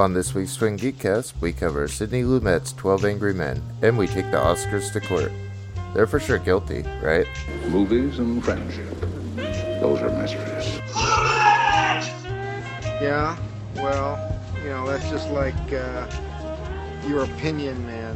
On this week's Twin Geek Cast, we cover Sidney Lumet's 12 Angry Men, and we take the Oscars to court. They're for sure guilty, right? Movies and friendship. Those are mysteries. Yeah, well, you know, that's just like your opinion, man.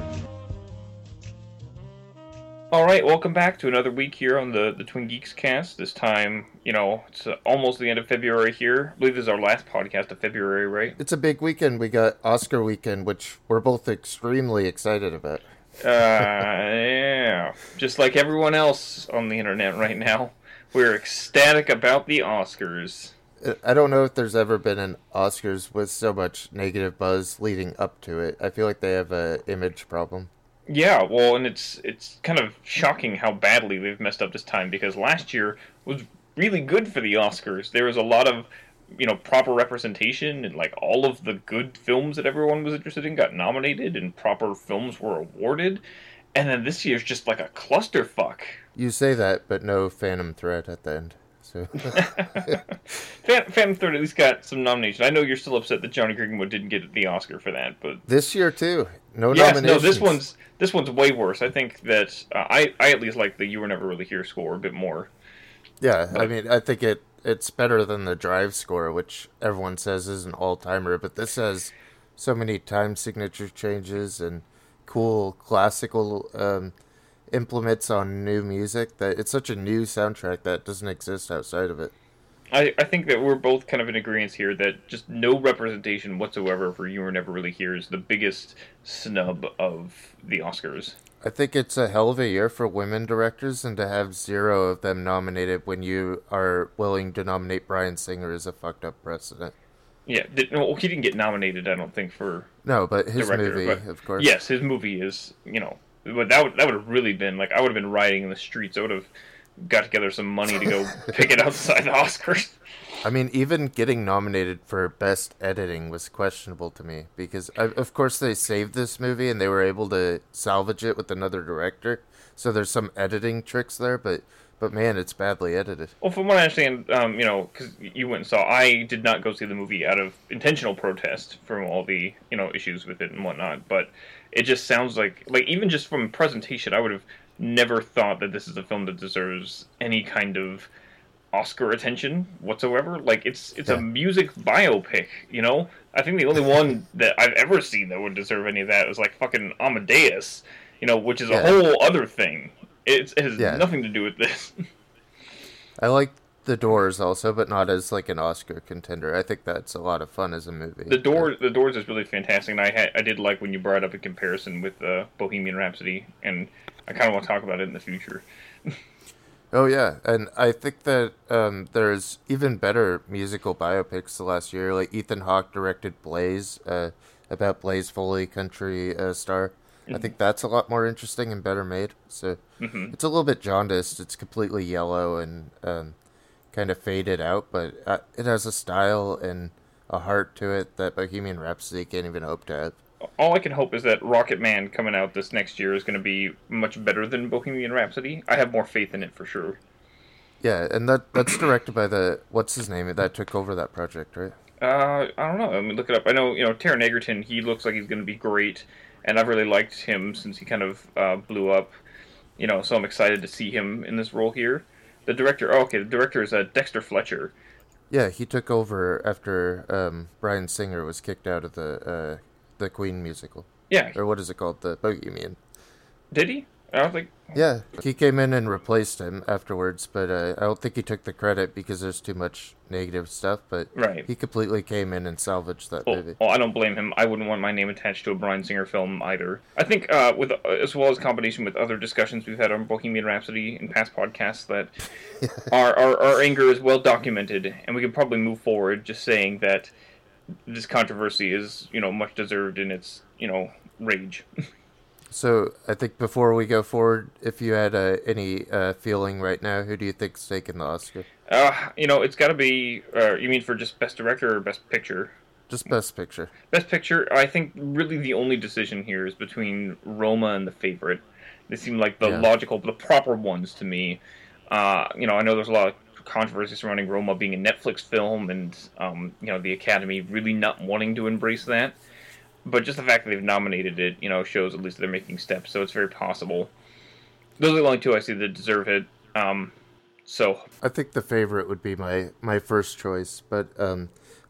All right, welcome back to another week here on the Twin Geeks Cast. This time, you know, it's almost the end of February here. I believe this is our last podcast of February, right? It's a big weekend. We got Oscar weekend, which we're both extremely excited about. Yeah. Just like everyone else on the internet right now, we're ecstatic about the Oscars. I don't know if there's ever been an Oscars with so much negative buzz leading up to it. I feel like they have an image problem. Yeah, well, and it's kind of shocking how badly they've messed up this time, because last year was really good for the Oscars. There was a lot of, you know, proper representation, and like all of the good films that everyone was interested in got nominated, and proper films were awarded. And then this year's just like a clusterfuck. You say that, but no Phantom Thread at the end. So Phantom Thread at least got some nominations. I know you're still upset that Jonny Greenwood didn't get the Oscar for that, but this year too. No, this one's way worse. I think that I at least like the You Were Never Really Here score a bit more. Yeah, but I mean, I think it's better than the Drive score, which everyone says is an all-timer, but this has so many time signature changes and cool classical implements on new music that it's such a new soundtrack that doesn't exist outside of it. I think that we're both kind of in agreement here that just no representation whatsoever for You Were Never Really Here is the biggest snub of the Oscars. I think it's a hell of a year for women directors, and to have zero of them nominated when you are willing to nominate Bryan Singer is a fucked up precedent. Yeah, he didn't get nominated, I don't think, for no, but his director, movie, but of course. Yes, his movie is, you know, but that would have really been, like, I would have been rioting in the streets. I would have got together some money to go pick it outside the Oscars. I mean, even getting nominated for Best Editing was questionable to me, because, of course, they saved this movie and they were able to salvage it with another director, so there's some editing tricks there, but man, it's badly edited. Well, from what I understand, you know, because you went and saw, I did not go see the movie out of intentional protest from all the, you know, issues with it and whatnot, but it just sounds like even just from presentation, I would have never thought that this is a film that deserves any kind of Oscar attention whatsoever. Like, it's a music biopic, you know? I think the only one that I've ever seen that would deserve any of that is, like, fucking Amadeus, you know, which is a whole other thing. It has nothing to do with this. I like The Doors also, but not as, like, an Oscar contender. I think that's a lot of fun as a movie. The Doors is really fantastic, and I did like when you brought up a comparison with Bohemian Rhapsody, and I kind of want to talk about it in the future. Oh, yeah, and I think that there's even better musical biopics the last year. Like, Ethan Hawke directed Blaze, about Blaze Foley, country star. Mm-hmm. I think that's a lot more interesting and better made. So It's a little bit jaundiced. It's completely yellow and kind of faded out, but it has a style and a heart to it that Bohemian Rhapsody can't even hope to have. All I can hope is that Rocket Man coming out this next year is going to be much better than Bohemian Rhapsody. I have more faith in it for sure. Yeah, and that's directed by the what's his name that took over that project, right? I don't know. I mean, look it up. I know, you know, Taron Egerton. He looks like he's going to be great, and I've really liked him since he kind of blew up. You know, so I'm excited to see him in this role here. The director. Oh, okay, the director is Dexter Fletcher. Yeah, he took over after Bryan Singer was kicked out of the Queen musical. Yeah. Or what is it called? The Bohemian. Did he? I don't think... Yeah. He came in and replaced him afterwards, but I don't think he took the credit because there's too much negative stuff, but He completely came in and salvaged that movie. Well, I don't blame him. I wouldn't want my name attached to a Bryan Singer film either. I think with as well as combination with other discussions we've had on Bohemian Rhapsody in past podcasts that our anger is well documented, and we can probably move forward just saying that this controversy is, you know, much deserved in its, you know, rage. So I think before we go forward, if you had any feeling right now, who do you think's taking the Oscar? You know, it's got to be. You mean for just Best Director or Best Picture? Just Best Picture. Best Picture. I think really the only decision here is between Roma and The Favourite. They seem like the logical, the proper ones to me. You know, I know there's a lot of controversy surrounding Roma being a Netflix film and, you know, the Academy really not wanting to embrace that. But just the fact that they've nominated it, you know, shows at least they're making steps, so it's very possible. Those are the only two I see that deserve it. So I think The Favourite would be my first choice, but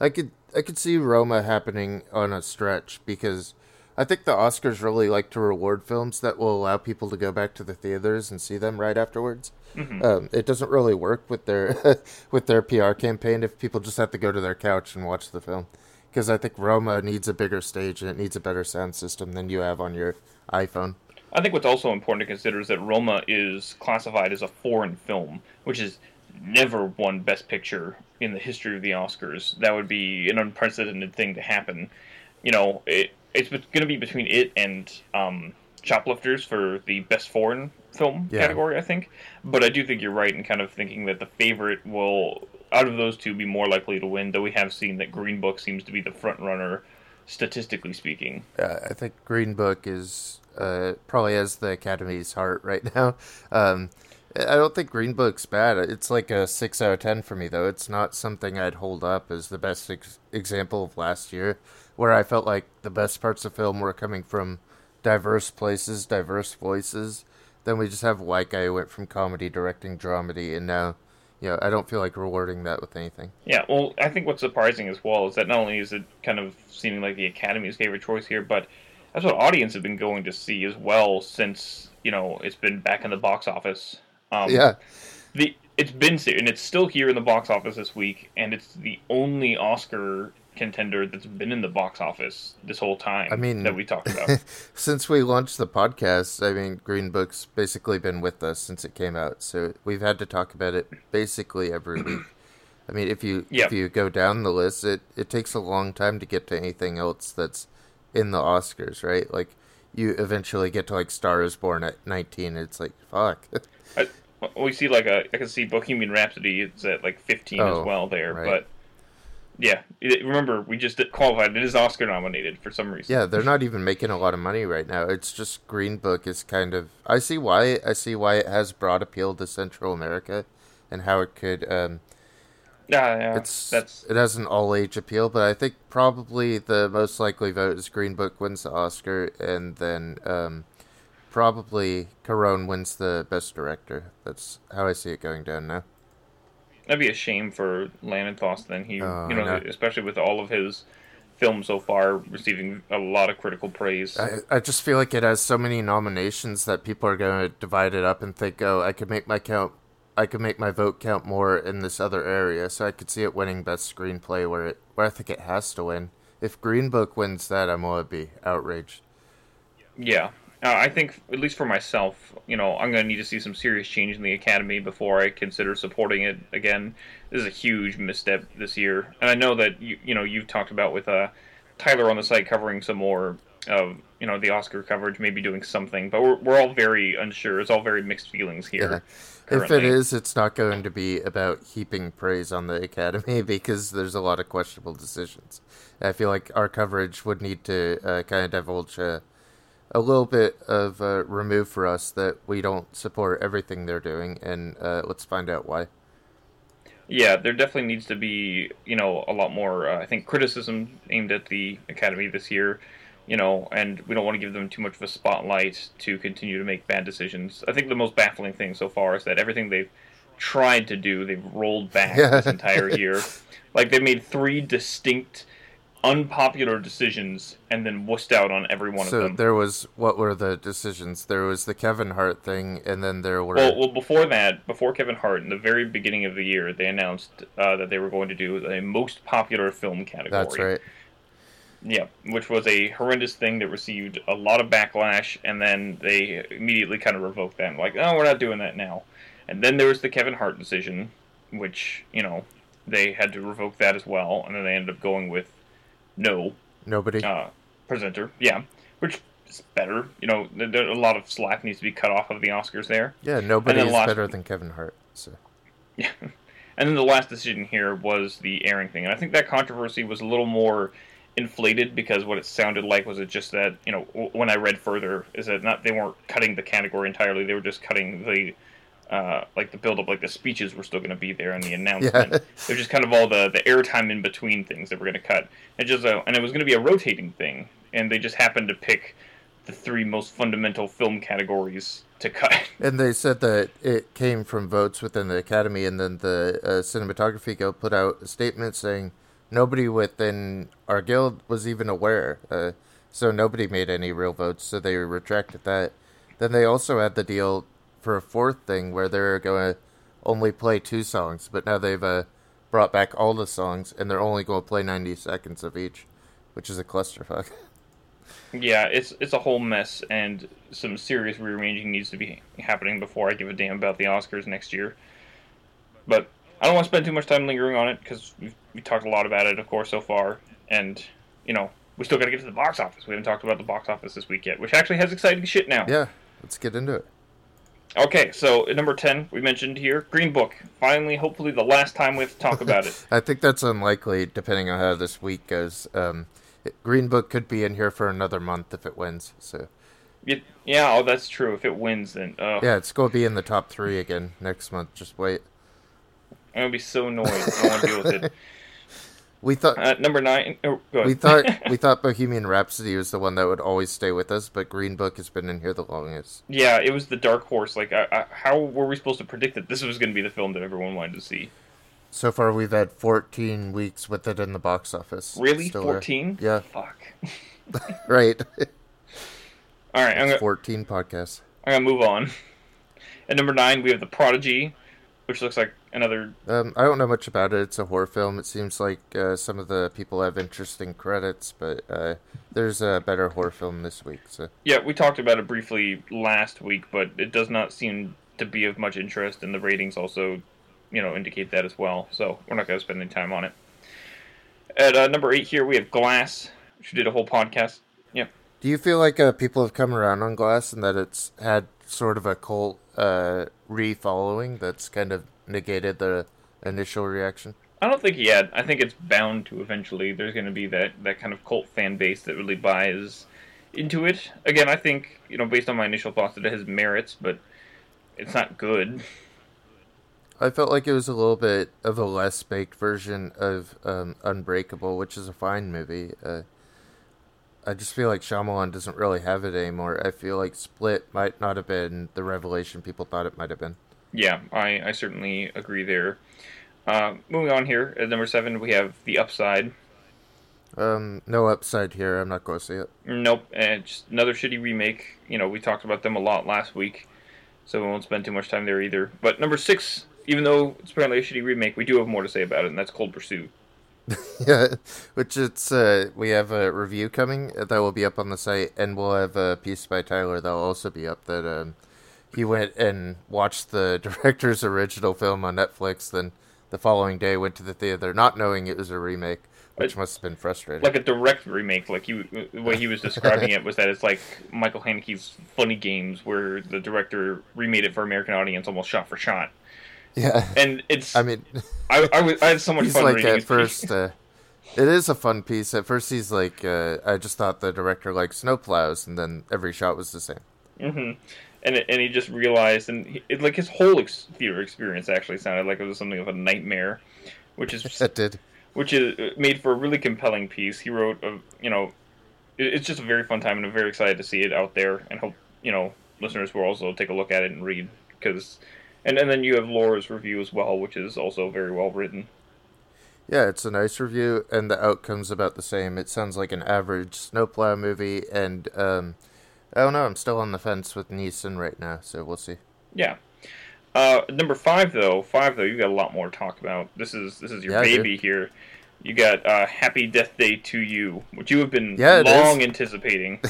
I could see Roma happening on a stretch, because I think the Oscars really like to reward films that will allow people to go back to the theaters and see them right afterwards. Mm-hmm. It doesn't really work with their PR campaign if people just have to go to their couch and watch the film. Because I think Roma needs a bigger stage and it needs a better sound system than you have on your iPhone. I think what's also important to consider is that Roma is classified as a foreign film, which has never won Best Picture in the history of the Oscars. That would be an unprecedented thing to happen. You know, it's going to be between it and Shoplifters for the Best Foreign Film category, I think. But I do think you're right in kind of thinking that The Favourite will, out of those two, be more likely to win, though we have seen that Green Book seems to be the front runner, statistically speaking. I think Green Book is... probably has the Academy's heart right now. I don't think Green Book's bad. It's like a 6 out of 10 for me, though. It's not something I'd hold up as the best example of last year, where I felt like the best parts of film were coming from diverse places, diverse voices. Then we just have a white guy who went from comedy directing dramedy, and now, you know, I don't feel like rewarding that with anything. Yeah, well, I think what's surprising as well is that not only is it kind of seeming like the Academy's favorite choice here, but that's what audience have been going to see as well since, you know, it's been back in the box office. It's been, and it's still here in the box office this week, and it's the only Oscar contender that's been in the box office this whole time that we talked about. Since we launched the podcast, I mean, Green Book's basically been with us since it came out, so we've had to talk about it basically every week. I mean, if you go down the list, it takes a long time to get to anything else that's in the Oscars, right? Like, you eventually get to, like, Star is Born at 19, and it's like, fuck. I can see Bohemian Rhapsody is at, like, 15 as well there, right. But, yeah. Remember, we just qualified. It is Oscar-nominated for some reason. Yeah, they're not even making a lot of money right now. It's just Green Book is kind of... I see why it has broad appeal to Central America and how it could... It has an all-age appeal, but I think probably the most likely vote is Green Book wins the Oscar, and then probably Cuarón wins the Best Director. That's how I see it going down now. That'd be a shame for Lanthimos, then. Especially with all of his films so far receiving a lot of critical praise. I just feel like it has so many nominations that people are going to divide it up and think, oh, I could make my vote count more in this other area, so I could see it winning Best Screenplay, where I think it has to win. If Green Book wins that, I'm going to be outraged. Yeah. I think, at least for myself, you know, I'm going to need to see some serious change in the Academy before I consider supporting it again. This is a huge misstep this year. And I know that, you've talked about with Tyler on the site covering some more of, you know, the Oscar coverage, maybe doing something, but we're all very unsure. It's all very mixed feelings here. Yeah. If it is, it's not going to be about heaping praise on the Academy, because there's a lot of questionable decisions. I feel like our coverage would need to kind of divulge a little bit of remove for us that we don't support everything they're doing, and let's find out why. Yeah, there definitely needs to be, you know, a lot more, I think, criticism aimed at the Academy this year. You know, and we don't want to give them too much of a spotlight to continue to make bad decisions. I think the most baffling thing so far is that everything they've tried to do, they've rolled back this entire year. Like, they've made three distinct, unpopular decisions and then wussed out on every one of them. So there was, what were the decisions? There was the Kevin Hart thing, and then there were... Well, before that, before Kevin Hart, in the very beginning of the year, they announced that they were going to do a most popular film category. That's right. Yeah, which was a horrendous thing that received a lot of backlash, and then they immediately kind of revoked that. Like, oh, we're not doing that now. And then there was the Kevin Hart decision, which, you know, they had to revoke that as well, and then they ended up going with nobody. Presenter, yeah, which is better. You know, a lot of slack needs to be cut off of the Oscars there. Yeah, nobody is better than Kevin Hart. So. Yeah, and then the last decision here was the airing thing, and I think that controversy was a little more... inflated, because what it sounded like was it just that, you know, when I read further, is that they weren't cutting the category entirely, they were just cutting the like the build up, like the speeches were still going to be there and the announcement. Yeah. It was just kind of all the airtime in between things that were going to cut. It just and it was going to be a rotating thing, and they just happened to pick the three most fundamental film categories to cut. And they said that it came from votes within the Academy, and then the Cinematography Guild put out a statement saying nobody within our guild was even aware, so nobody made any real votes, so they retracted that. Then they also had the deal for a fourth thing where they're going to only play 2 songs, but now they've brought back all the songs, and they're only going to play 90 seconds of each, which is a clusterfuck. Yeah, it's a whole mess, and some serious rearranging needs to be happening before I give a damn about the Oscars next year. But I don't want to spend too much time lingering on it, because we talked a lot about it, of course, so far. And, you know, we still got to get to the box office. We haven't talked about the box office this week yet, which actually has exciting shit now. Yeah, let's get into it. Okay, so at number 10, we mentioned here, Green Book. Finally, hopefully the last time we have to talk about it. I think that's unlikely, depending on how this week goes. Green Book could be in here for another month if it wins. So, yeah, oh, that's true. If it wins, then yeah, it's going to be in the top 3 again next month. Just wait. I'm gonna be so annoyed. I don't want to deal with it. We thought number 9. Oh, go ahead. We thought Bohemian Rhapsody was the one that would always stay with us, but Green Book has been in here the longest. Yeah, it was the dark horse. Like, how were we supposed to predict that this was going to be the film that everyone wanted to see? So far, we've had 14 weeks with it in the box office. Really? Still 14? There. Yeah. Fuck. Right. All right. 14 podcasts. I'm going to move on. At number 9, we have The Prodigy, which looks like another... I don't know much about it. It's a horror film. It seems like some of the people have interesting credits, but there's a better horror film this week. So. Yeah, we talked about it briefly last week, but it does not seem to be of much interest, and the ratings also... you know, indicate that as well, so we're not going to spend any time on it. At number 8 here, we have Glass, which we did a whole podcast. Yeah. Do you feel like people have come around on Glass and that it's had sort of a cult re-following that's kind of negated the initial reaction? I don't think yet. I think it's bound to eventually. There's going to be that kind of cult fan base that really buys into it. Again, I think, you know, based on my initial thoughts, that it has merits, but it's not good. I felt like it was a little bit of a less baked version of Unbreakable, which is a fine movie. I just feel like Shyamalan doesn't really have it anymore. I feel like Split might not have been the revelation people thought it might have been. Yeah, I certainly agree there. Moving on here, at number 7, we have The Upside. No upside here. I'm not going to see it. Nope. Just another shitty remake. You know, we talked about them a lot last week, so we won't spend too much time there either. But number 6... even though it's apparently a shitty remake, we do have more to say about it, and that's Cold Pursuit. Yeah, which it's, we have a review coming that will be up on the site, and we'll have a piece by Tyler that will also be up that he went and watched the director's original film on Netflix, then the following day went to the theater not knowing it was a remake, which must have been frustrating. Like a direct remake, like the way he was describing it was that it's like Michael Haneke's Funny Games, where the director remade it for American audience almost shot for shot. Yeah, and it's... I mean, I had so much fun like reading at his first. It is a fun piece. At first, he's like, I just thought the director liked snowplows, and then every shot was the same. Mm-hmm. And he just realized, and his whole theater experience actually sounded like it was something of a nightmare, which is that did, which is made for a really compelling piece. He wrote, it's just a very fun time, and I'm very excited to see it out there, and hope listeners will also take a look at it and read because. And then you have Laura's review as well, which is also very well written. Yeah, it's a nice review, and the outcome's about the same. It sounds like an average snowplow movie, and I don't know, I'm still on the fence with Neeson right now, so we'll see. Yeah. Number 5, though. 5, though, you got a lot more to talk about. This is your baby here. You got Happy Death Day 2 U, which you have been long anticipating.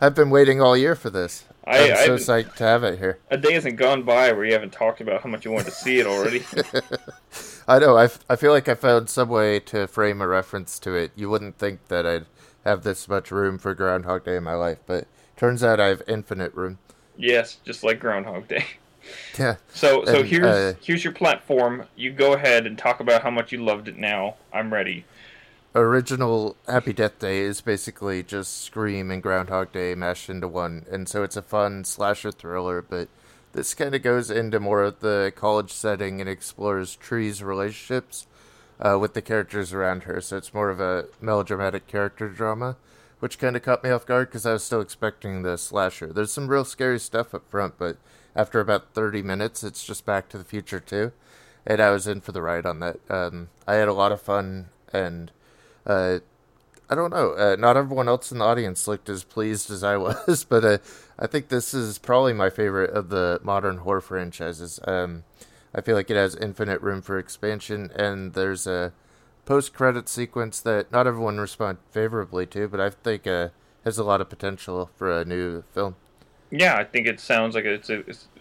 I've been waiting all year for this. I'm so psyched to have it here. A day hasn't gone by where you haven't talked about how much you wanted to see it already. I know. I feel like I found some way to frame a reference to it. You wouldn't think that I'd have this much room for Groundhog Day in my life, but turns out I have infinite room. Yes, just like Groundhog Day. Yeah. So here's your platform. You go ahead and talk about how much you loved it now. I'm ready. Original Happy Death Day is basically just Scream and Groundhog Day mashed into one. And so it's a fun slasher thriller, but This kind of goes into more of the college setting and explores Tree's relationships with the characters around her. So it's more of a melodramatic character drama, which kind of caught me off guard because I was still expecting the slasher. There's some real scary stuff up front, but after about 30 minutes, it's just Back to the Future 2. And I was in for the ride on that. I had a lot of fun, and I don't know. Not everyone else in the audience looked as pleased as I was, but I think this is probably my favorite of the modern horror franchises. I feel like it has infinite room for expansion, and there's a post-credit sequence that not everyone responded favorably to, but I think has a lot of potential for a new film. Yeah, I think it sounds like it's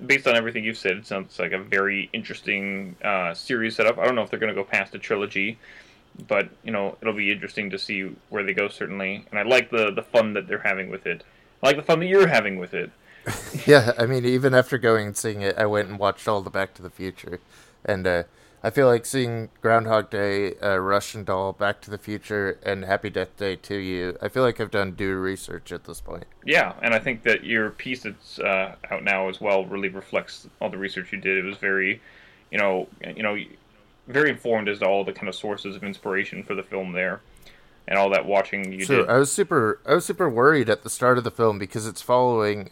based on everything you've said. It sounds like a very interesting series setup. I don't know if they're going to go past the trilogy, but you know, it'll be interesting to see where they go. Certainly, and I like the fun that they're having with it. I like the fun that you're having with it. Yeah, I mean, even after going and seeing it, I went and watched all the Back to the Future, and I feel like seeing Groundhog Day, Russian Doll, Back to the Future, and Happy Death Day 2 U, I feel like I've done due research at this point. Yeah, and I think that your piece that's out now as well really reflects all the research you did. It was very, you know, very informed as to all the kind of sources of inspiration for the film there, and all that watching you did. I was super worried at the start of the film because it's following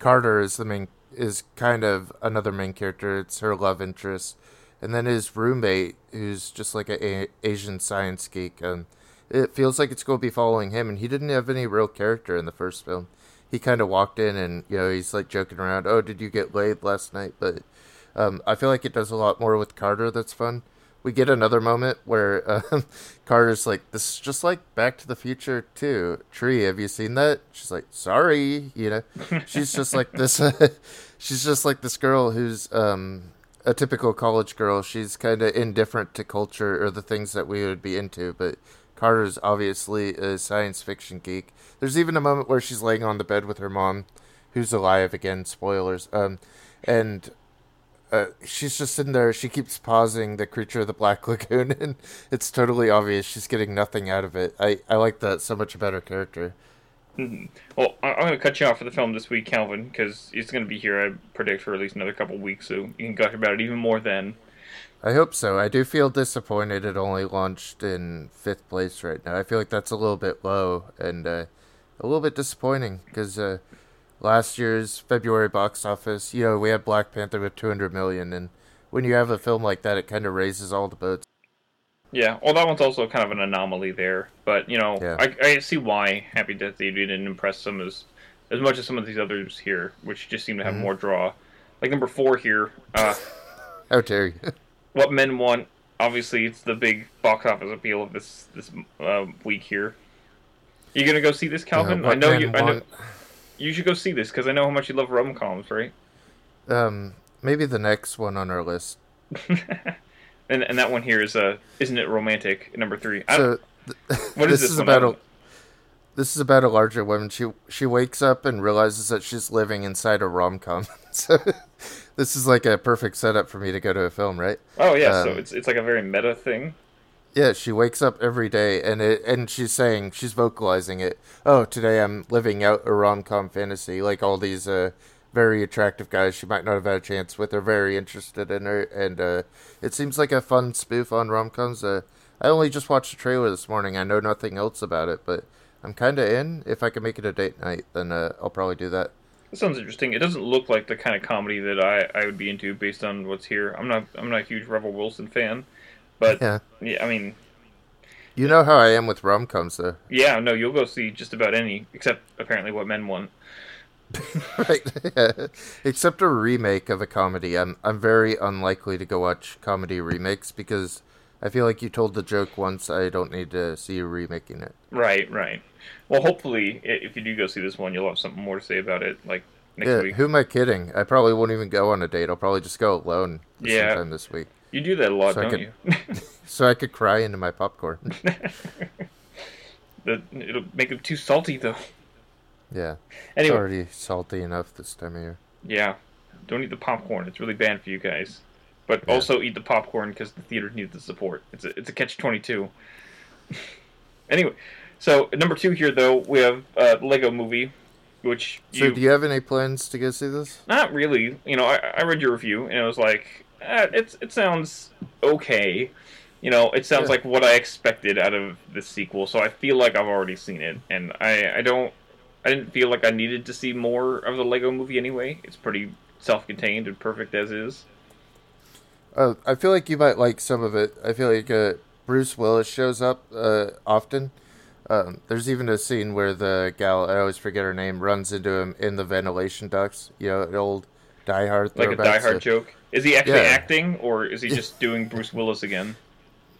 Carter is kind of another main character. It's her love interest. And then his roommate, who's just like an Asian science geek, it feels like it's going to be following him. And he didn't have any real character in the first film. He kind of walked in and, you know, he's like joking around, oh, did you get laid last night? But I feel like it does a lot more with Carter that's fun. We get another moment where Carter's like, this is just like Back to the Future 2. Tree, have you seen that? She's like, sorry, you know. She's just like this. She's just like this girl who's... a typical college girl. She's kind of indifferent to culture or the things that we would be into, but Carter's obviously a science fiction geek. There's even a moment where she's laying on the bed with her mom, who's alive again, spoilers, and she's just sitting there. She keeps pausing the Creature of the Black Lagoon, and it's totally obvious she's getting nothing out of it. I like that. So much better character. Well, I'm going to cut you off for the film this week, Calvin, because it's going to be here, I predict, for at least another couple weeks, so you can gush about it even more then. I hope so. I do feel disappointed it only launched in 5th place right now. I feel like that's a little bit low and a little bit disappointing, because last year's February box office, you know, we had Black Panther with $200 million, and when you have a film like that, it kind of raises all the boats. Yeah, well, that one's also kind of an anomaly there, but, you know, yeah. I see why Happy Death Day didn't impress some as much as some of these others here, which just seem to have more draw. Like number 4 here. How dare you. What Men Want, obviously, it's the big box office appeal of this week here. You gonna go see this, Calvin? No, I know you should go see this, because I know how much you love rom-coms, right? Maybe the next one on our list. And that one here is Isn't It Romantic, number 3. This is about a larger woman. She wakes up and realizes that she's living inside a rom-com. So this is like a perfect setup for me to go to a film, right? Oh yeah, so it's like a very meta thing. Yeah, she wakes up every day and she's vocalizing it. Oh, today I'm living out a rom-com fantasy, like all these very attractive guys she might not have had a chance with are very interested in her, and it seems like a fun spoof on rom-coms. I only just watched the trailer this morning. I know nothing else about it, but I'm kind of in. If I can make it a date night, then I'll probably do that. That sounds interesting. It doesn't look like the kind of comedy that I would be into based on what's here. I'm not a huge Rebel Wilson fan, but yeah I mean, you know how I am with rom-coms though. Yeah, no, you'll go see just about any, except apparently What Men Want. Right, yeah. Except a remake of a comedy. I'm very unlikely to go watch comedy remakes because I feel like you told the joke once. I don't need to see you remaking it. Right. Well, hopefully, if you do go see this one, you'll have something more to say about it. Like next week. Who am I kidding? I probably won't even go on a date. I'll probably just go alone. Yeah. Sometime this week. You do that a lot, don't you? So I could cry into my popcorn. It'll make them too salty, though. Yeah, anyway. It's already salty enough this time of year. Yeah, don't eat the popcorn. It's really bad for you guys. But also eat the popcorn because the theater needs the support. It's a catch-22. Anyway, so number 2 here, though, we have Lego Movie. which you... So do you have any plans to go see this? Not really. You know, I read your review, and it was like, it sounds okay. You know, it sounds like what I expected out of the sequel, so I feel like I've already seen it, and I didn't feel like I needed to see more of the Lego Movie anyway. It's pretty self-contained and perfect as is. I feel like you might like some of it. I feel like Bruce Willis shows up often. There's even a scene where the gal, I always forget her name, runs into him in the ventilation ducts. You know, an old Die Hard throwback. Like a Die Hard joke. Is he actually acting, or is he just doing Bruce Willis again?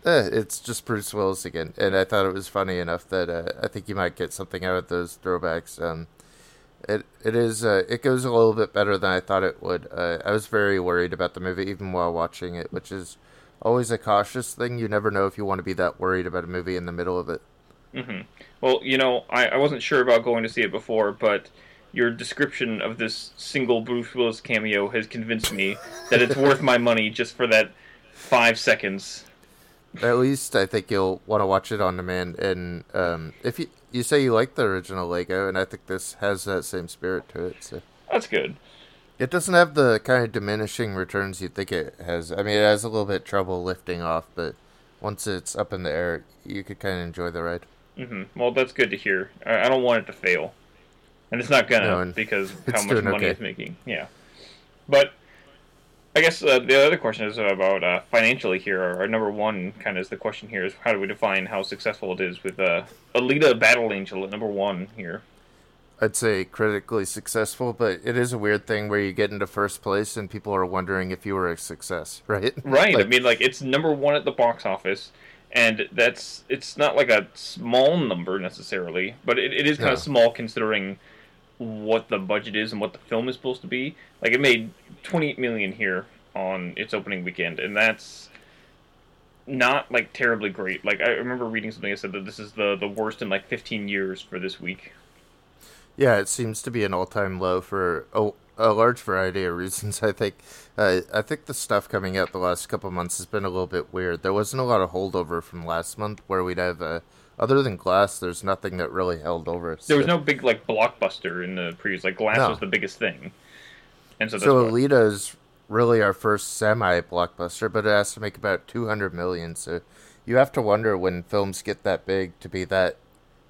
It's just Bruce Willis again, and I thought it was funny enough that I think you might get something out of those throwbacks. It goes a little bit better than I thought it would. I was very worried about the movie even while watching it, which is always a cautious thing. You never know if you want to be that worried about a movie in the middle of it. Mm-hmm. Well, you know, I wasn't sure about going to see it before, but your description of this single Bruce Willis cameo has convinced me that it's worth my money just for that 5 seconds. At least I think you'll want to watch it on demand, and if you say you like the original Lego, and I think this has that same spirit to it. So. That's good. It doesn't have the kind of diminishing returns you'd think it has. I mean, it has a little bit of trouble lifting off, but once it's up in the air, you could kind of enjoy the ride. Mm-hmm. Well, that's good to hear. I don't want it to fail. And it's not gonna, because how much money it's making. Yeah. But... I guess the other question is about financially here. Our number one kind of is the question here is how do we define how successful it is with Alita Battle Angel at number one here? I'd say critically successful, but it is a weird thing where you get into first place and people are wondering if you were a success, right? Right. Like, I mean, like, it's number one at the box office, and it's not like a small number necessarily, but it is kind of small considering what the budget is and what the film is supposed to be. Like, it made $28 million here on its opening weekend, and that's not, like, terribly great. Like, I remember reading something that said that this is the worst in, like, 15 years for this week. Yeah, it seems to be an all-time low for a large variety of reasons, I think. I think the stuff coming out the last couple months has been a little bit weird. There wasn't a lot of holdover from last month where we'd have a... Other than Glass, there's nothing that really held over. So. There was no big, like, blockbuster in the previous. Like, Glass was the biggest thing. And so Alita is really our first semi-blockbuster, but it has to make about $200 million. So you have to wonder when films get that big to be that,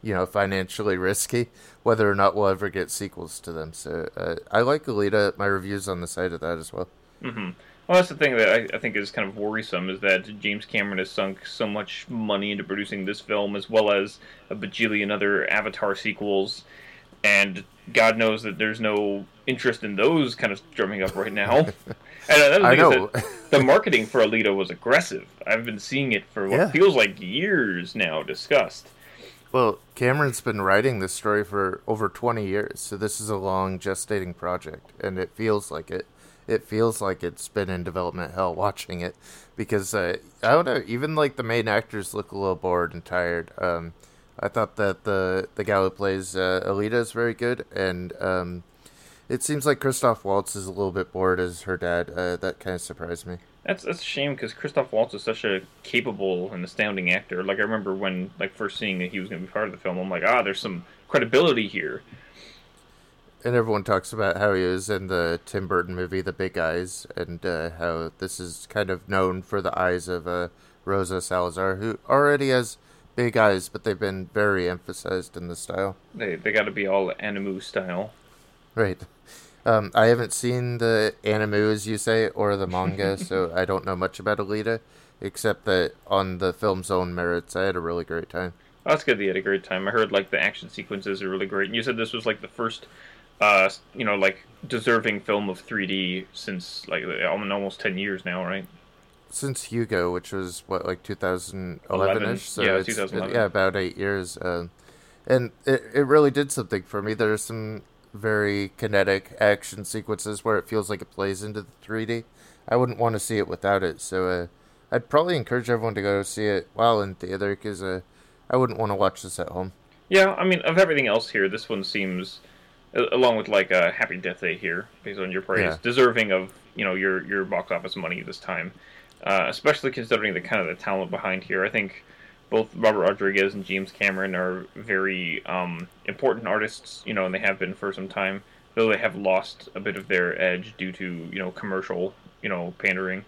you know, financially risky, whether or not we'll ever get sequels to them. So I like Alita. My review's on the side of that as well. Mm-hmm. Well, that's the thing that I think is kind of worrisome, is that James Cameron has sunk so much money into producing this film, as well as a bajillion other Avatar sequels, and God knows that there's no interest in those kind of drumming up right now. And I know. The marketing for Alita was aggressive. I've been seeing it for what feels like years now discussed. Well, Cameron's been writing this story for over 20 years, so this is a long gestating project, and it feels like it. It feels like it's been in development hell watching it, because, I don't know, even, like, the main actors look a little bored and tired. I thought that the gal who plays Alita is very good, and it seems like Christoph Waltz is a little bit bored as her dad. That kind of surprised me. That's a shame, because Christoph Waltz is such a capable and astounding actor. Like, I remember when, like, first seeing that he was going to be part of the film, I'm like, there's some credibility here. And everyone talks about how he is in the Tim Burton movie, The Big Eyes, and how this is kind of known for the eyes of Rosa Salazar, who already has big eyes, but they've been very emphasized in the style. They got to be all Animu style. Right. I haven't seen the Animu, as you say, or the manga, so I don't know much about Alita, except that on the film's own merits, I had a really great time. Oh, that's good that you had a great time. I heard, like, the action sequences are really great, and you said this was, like, the first... you know, like, deserving film of 3D since, like, almost 10 years now, right? Since Hugo, which was, what, like, 2011-ish? So yeah, 2011. About 8 years. And it really did something for me. There are some very kinetic action sequences where it feels like it plays into the 3D. I wouldn't want to see it without it, so I'd probably encourage everyone to go see it while in theater, because I wouldn't want to watch this at home. Yeah, I mean, of everything else here, this one seems... Along with, like, Happy Death Day here, based on your praise, deserving of, you know, your box office money this time. Especially considering the kind of the talent behind here. I think both Robert Rodriguez and James Cameron are very important artists, you know, and they have been for some time, though they have lost a bit of their edge due to, you know, commercial, you know, pandering.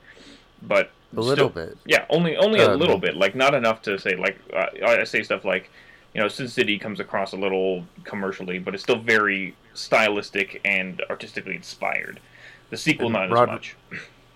But a little bit. Yeah, only a little bit. Like, not enough to say, like, I say stuff like, you know, Sin City comes across a little commercially, but it's still very stylistic and artistically inspired. The sequel, not as much.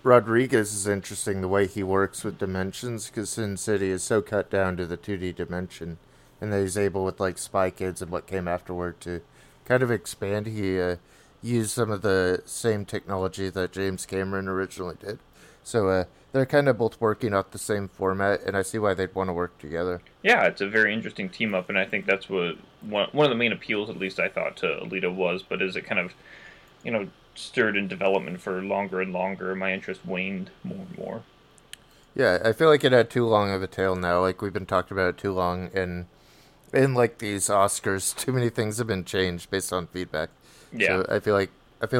Rodriguez is interesting the way he works with dimensions, because Sin City is so cut down to the 2D dimension, and that he's able with, like, Spy Kids and what came afterward to kind of expand. He used some of the same technology that James Cameron originally did. So they're kind of both working off the same format, and I see why they'd want to work together. Yeah, it's a very interesting team-up, and I think that's what one of the main appeals, at least I thought, to Alita was, but as it kind of, you know, stirred in development for longer and longer, my interest waned more and more. Yeah, I feel like it had too long of a tail now. Like, we've been talking about it too long, and in, like, these Oscars, too many things have been changed based on feedback. Yeah. So I feel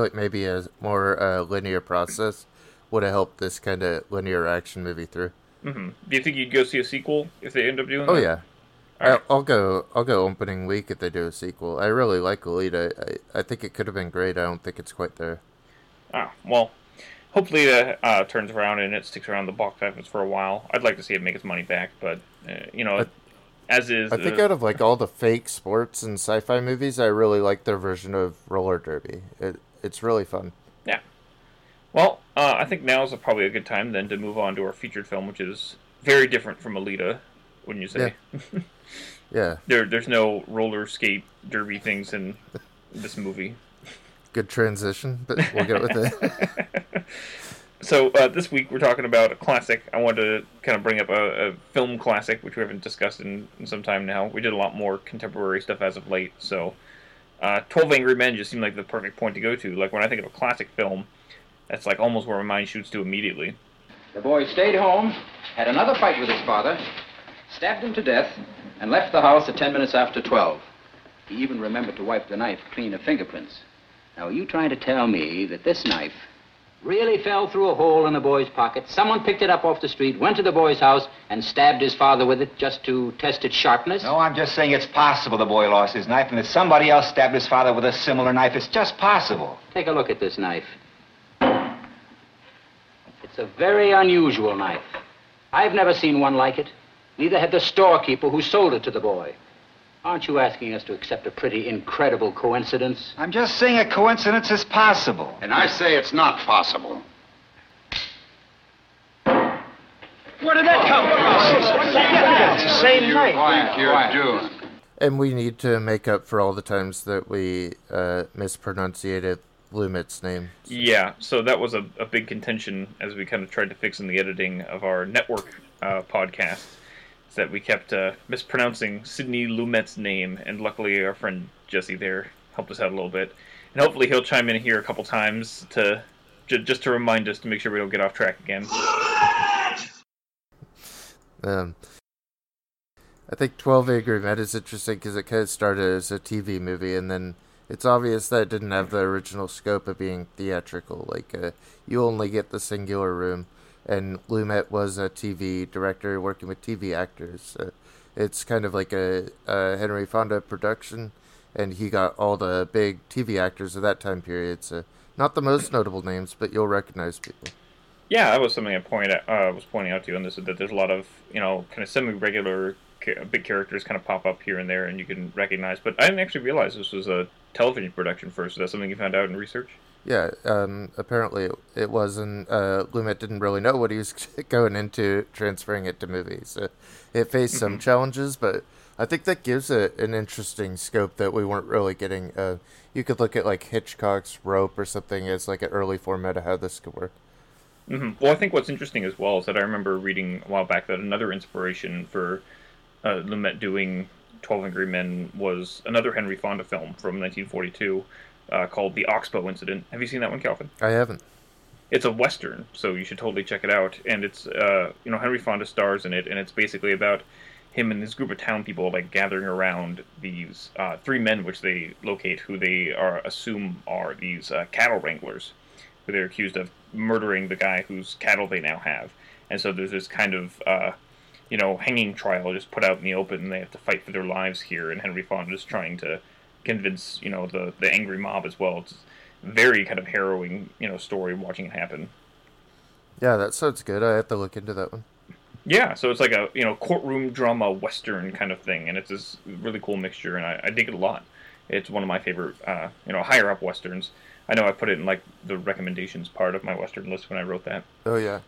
like maybe a more linear process would have helped this kind of linear action movie through. Mm-hmm. Do you think you'd go see a sequel if they end up doing that? Oh, yeah. Right. I'll go opening week if they do a sequel. I really like Alita. I think it could have been great. I don't think it's quite there. Ah, well, hopefully it turns around and it sticks around the box office for a while. I'd like to see it make its money back, but, you know, as is... I think out of, like, all the fake sports and sci-fi movies, I really like their version of roller derby. It's really fun. Yeah. Well, I think now is probably a good time then to move on to our featured film, which is very different from Alita, wouldn't you say? Yeah. Yeah. There's no roller skate derby things in this movie. Good transition, but we'll get with it. So this week we're talking about a classic. I wanted to kind of bring up a film classic, which we haven't discussed in some time now. We did a lot more contemporary stuff as of late, so 12 Angry Men just seemed like the perfect point to go to. Like, when I think of a classic film, that's like almost where my mind shoots to immediately. The boy stayed home, had another fight with his father, stabbed him to death, and left the house at 10 minutes after 12. He even remembered to wipe the knife clean of fingerprints. Now, are you trying to tell me that this knife really fell through a hole in the boy's pocket? Someone picked it up off the street, went to the boy's house, and stabbed his father with it just to test its sharpness? No, I'm just saying it's possible the boy lost his knife and that somebody else stabbed his father with a similar knife. It's just possible. Take a look at this knife. It's a very unusual knife. I've never seen one like it. Neither had the storekeeper who sold it to the boy. Aren't you asking us to accept a pretty incredible coincidence? I'm just saying a coincidence is possible. And I say it's not possible. Where did that come from? It's the same knife. And we need to make up for all the times that we mispronunciated Lumet's name. Yeah, so that was a big contention as we kind of tried to fix in the editing of our network podcast. That we kept mispronouncing Sidney Lumet's name, and luckily our friend Jesse there helped us out a little bit. And hopefully he'll chime in here a couple times to just to remind us to make sure we don't get off track again. I think 12 Angry Men is interesting because it kind of started as a TV movie, and then it's obvious that it didn't have the original scope of being theatrical. Like, you only get the singular room. And Lumet was a TV director working with TV actors. So it's kind of like a Henry Fonda production, and he got all the big TV actors of that time period. So not the most notable names, but you'll recognize people. Yeah, that was something I was pointing out to you on this, that there's a lot of, you know, kind of semi-regular big characters kind of pop up here and there, and you can recognize. But I didn't actually realize this was a television production first. Is that something you found out in research? Yeah, apparently it was, and Lumet didn't really know what he was going into transferring it to movies. So it faced some challenges, but I think that gives it an interesting scope that we weren't really getting. You could look at, like, Hitchcock's Rope or something as, like, an early format of how this could work. Mm-hmm. Well, I think what's interesting as well is that I remember reading a while back that another inspiration for Lumet doing 12 Angry Men was another Henry Fonda film from 1942, called The Oxbow Incident. Have you seen that one, Calvin? I haven't. It's a Western, so you should totally check it out. And it's, you know, Henry Fonda stars in it, and it's basically about him and this group of town people, like, gathering around these three men which they locate, who they assume are these cattle wranglers, who they're accused of murdering the guy whose cattle they now have. And so there's this kind of you know, hanging trial just put out in the open, and they have to fight for their lives here, and Henry Fonda is trying to convince, you know, the angry mob as well. It's very kind of harrowing, you know, story, watching it happen. Yeah, that sounds good. I have to look into that one. Yeah, so it's like a, you know, courtroom drama Western kind of thing, and it's this really cool mixture, and I dig it a lot. It's one of my favorite, you know, higher up Westerns. I know I put it in, like, the recommendations part of my Western list when I wrote that. Oh, yeah.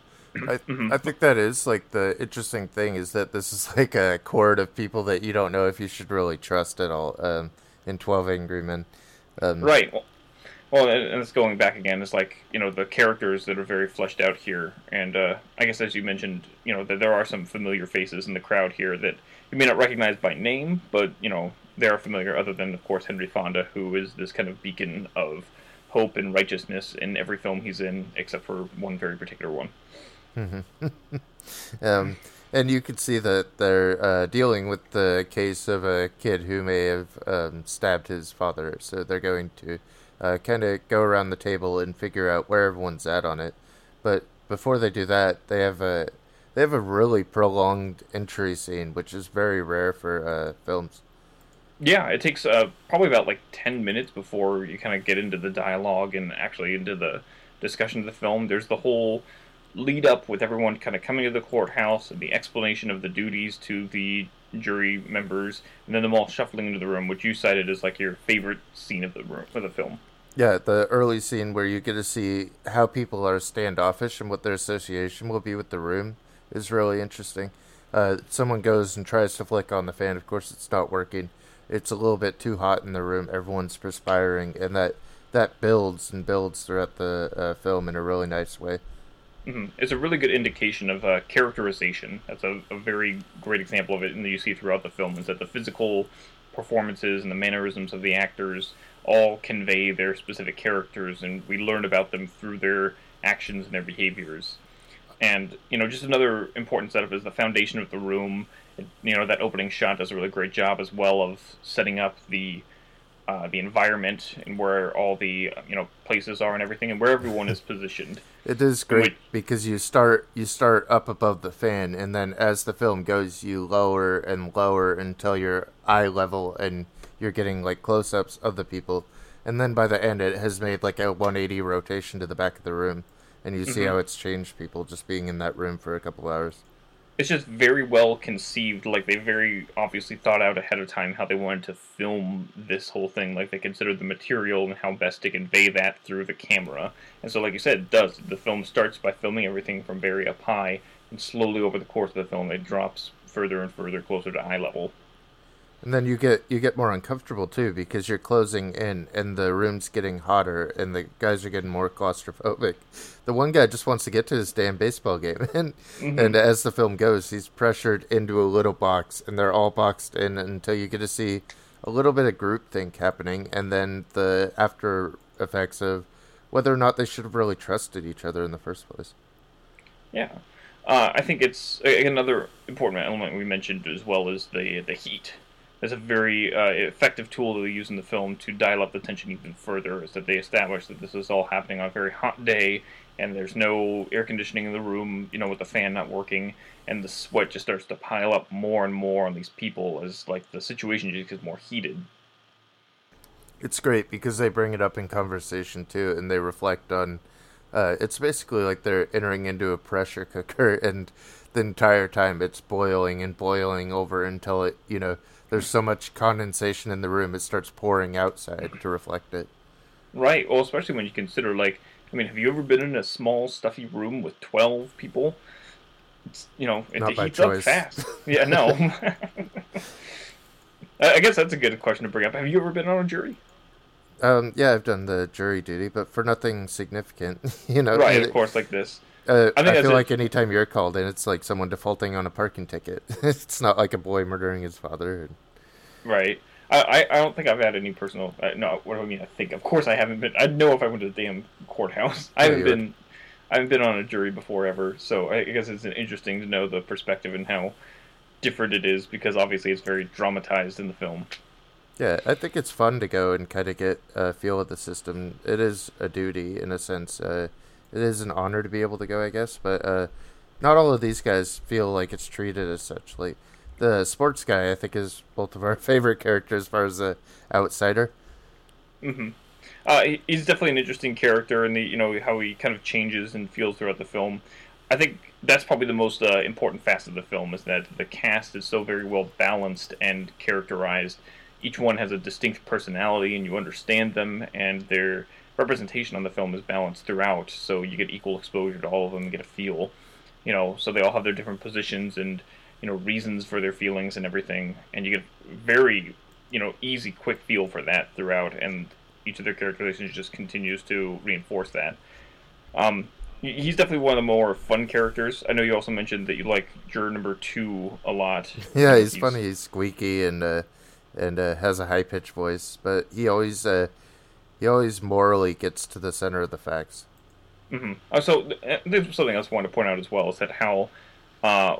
I think that is, like, the interesting thing is that this is, like, a cohort of people that you don't know if you should really trust at all in 12 Angry Men. Right. Well, and it's going back again. It's like, you know, the characters that are very fleshed out here. And I guess, as you mentioned, you know, that there are some familiar faces in the crowd here that you may not recognize by name, but, you know, they are familiar, other than, of course, Henry Fonda, who is this kind of beacon of hope and righteousness in every film he's in, except for one very particular one. Mm-hmm. And you can see that they're dealing with the case of a kid who may have stabbed his father, so they're going to kind of go around the table and figure out where everyone's at on it. But before they do that, they have a really prolonged entry scene, which is very rare for films. Yeah, it takes probably about, like, 10 minutes before you kind of get into the dialogue and actually into the discussion of the film. There's the whole lead-up with everyone kind of coming to the courthouse and the explanation of the duties to the jury members, and then them all shuffling into the room, which you cited as, like, your favorite scene of the room, for the film. Yeah, the early scene where you get to see how people are standoffish and what their association will be with the room is really interesting. Someone goes and tries to flick on the fan. Of course, it's not working. It's a little bit too hot in the room. Everyone's perspiring, and that builds and builds throughout the film in a really nice way. Mm-hmm. It's a really good indication of characterization. That's a very great example of it, and you see throughout the film is that the physical performances and the mannerisms of the actors all convey their specific characters, and we learn about them through their actions and their behaviors. And, you know, just another important setup is the foundation of the room. You know, that opening shot does a really great job as well of setting up the environment and where all the, you know, places are and everything, and where everyone is positioned. It is great because you start up above the fan, and then as the film goes, you lower and lower until you're eye level, and you're getting, like, close-ups of the people. And then by the end, it has made, like, a 180 rotation to the back of the room, and you see how it's changed people just being in that room for a couple hours. It's just very well conceived. Like, they very obviously thought out ahead of time how they wanted to film this whole thing. Like, they considered the material and how best to convey that through the camera. And so, like you said, it does. The film starts by filming everything from very up high, and slowly over the course of the film, it drops further and further closer to eye level. And then you get more uncomfortable, too, because you're closing in, and the room's getting hotter, and the guys are getting more claustrophobic. The one guy just wants to get to his damn baseball game, and as the film goes, he's pressured into a little box, and they're all boxed in until you get to see a little bit of groupthink happening, and then the after effects of whether or not they should have really trusted each other in the first place. Yeah. I think it's another important element we mentioned as well is the heat. It's a very effective tool that they use in the film to dial up the tension even further, is that they establish that this is all happening on a very hot day, and there's no air conditioning in the room, you know, with the fan not working, and the sweat just starts to pile up more and more on these people as, like, the situation just gets more heated. It's great because they bring it up in conversation, too, and they reflect on... it's basically like they're entering into a pressure cooker, and the entire time it's boiling and boiling over until it, you know... There's so much condensation in the room, it starts pouring outside to reflect it. Right, well, especially when you consider, like, I mean, have you ever been in a small, stuffy room with 12 people? It's, you know, it heats up fast. Yeah, no. I guess that's a good question to bring up. Have you ever been on a jury? Yeah, I've done the jury duty, but for nothing significant, you know. Right, of course, like this. I feel like any time you're called in, it's like someone defaulting on a parking ticket. It's not like a boy murdering his father. Right. I don't think I've had any personal... no, what do I mean? I think, of course, I haven't been... I'd know if I went to the damn courthouse. I haven't been on a jury before ever, so I guess it's interesting to know the perspective and how different it is, because obviously it's very dramatized in the film. Yeah, I think it's fun to go and kind of get a feel of the system. It is a duty, in a sense. It is an honor to be able to go, I guess, but not all of these guys feel like it's treated as such. Like the sports guy, I think, is both of our favorite characters as far as the outsider. Mm-hmm. He's definitely an interesting character, and how he kind of changes and feels throughout the film. I think that's probably the most important facet of the film, is that the cast is so very well balanced and characterized. Each one has a distinct personality, and you understand them, and their representation on the film is balanced throughout, so you get equal exposure to all of them and get a feel. So they all have their different positions and reasons for their feelings and everything, and you get a very easy, quick feel for that throughout, and each of their characterizations just continues to reinforce that. He's definitely one of the more fun characters. I know you also mentioned that you like juror number 2 a lot. Yeah, he's funny. He's squeaky and has a high-pitched voice, but he always morally gets to the center of the facts. Mm-hmm. So there's something else I want to point out as well, is that how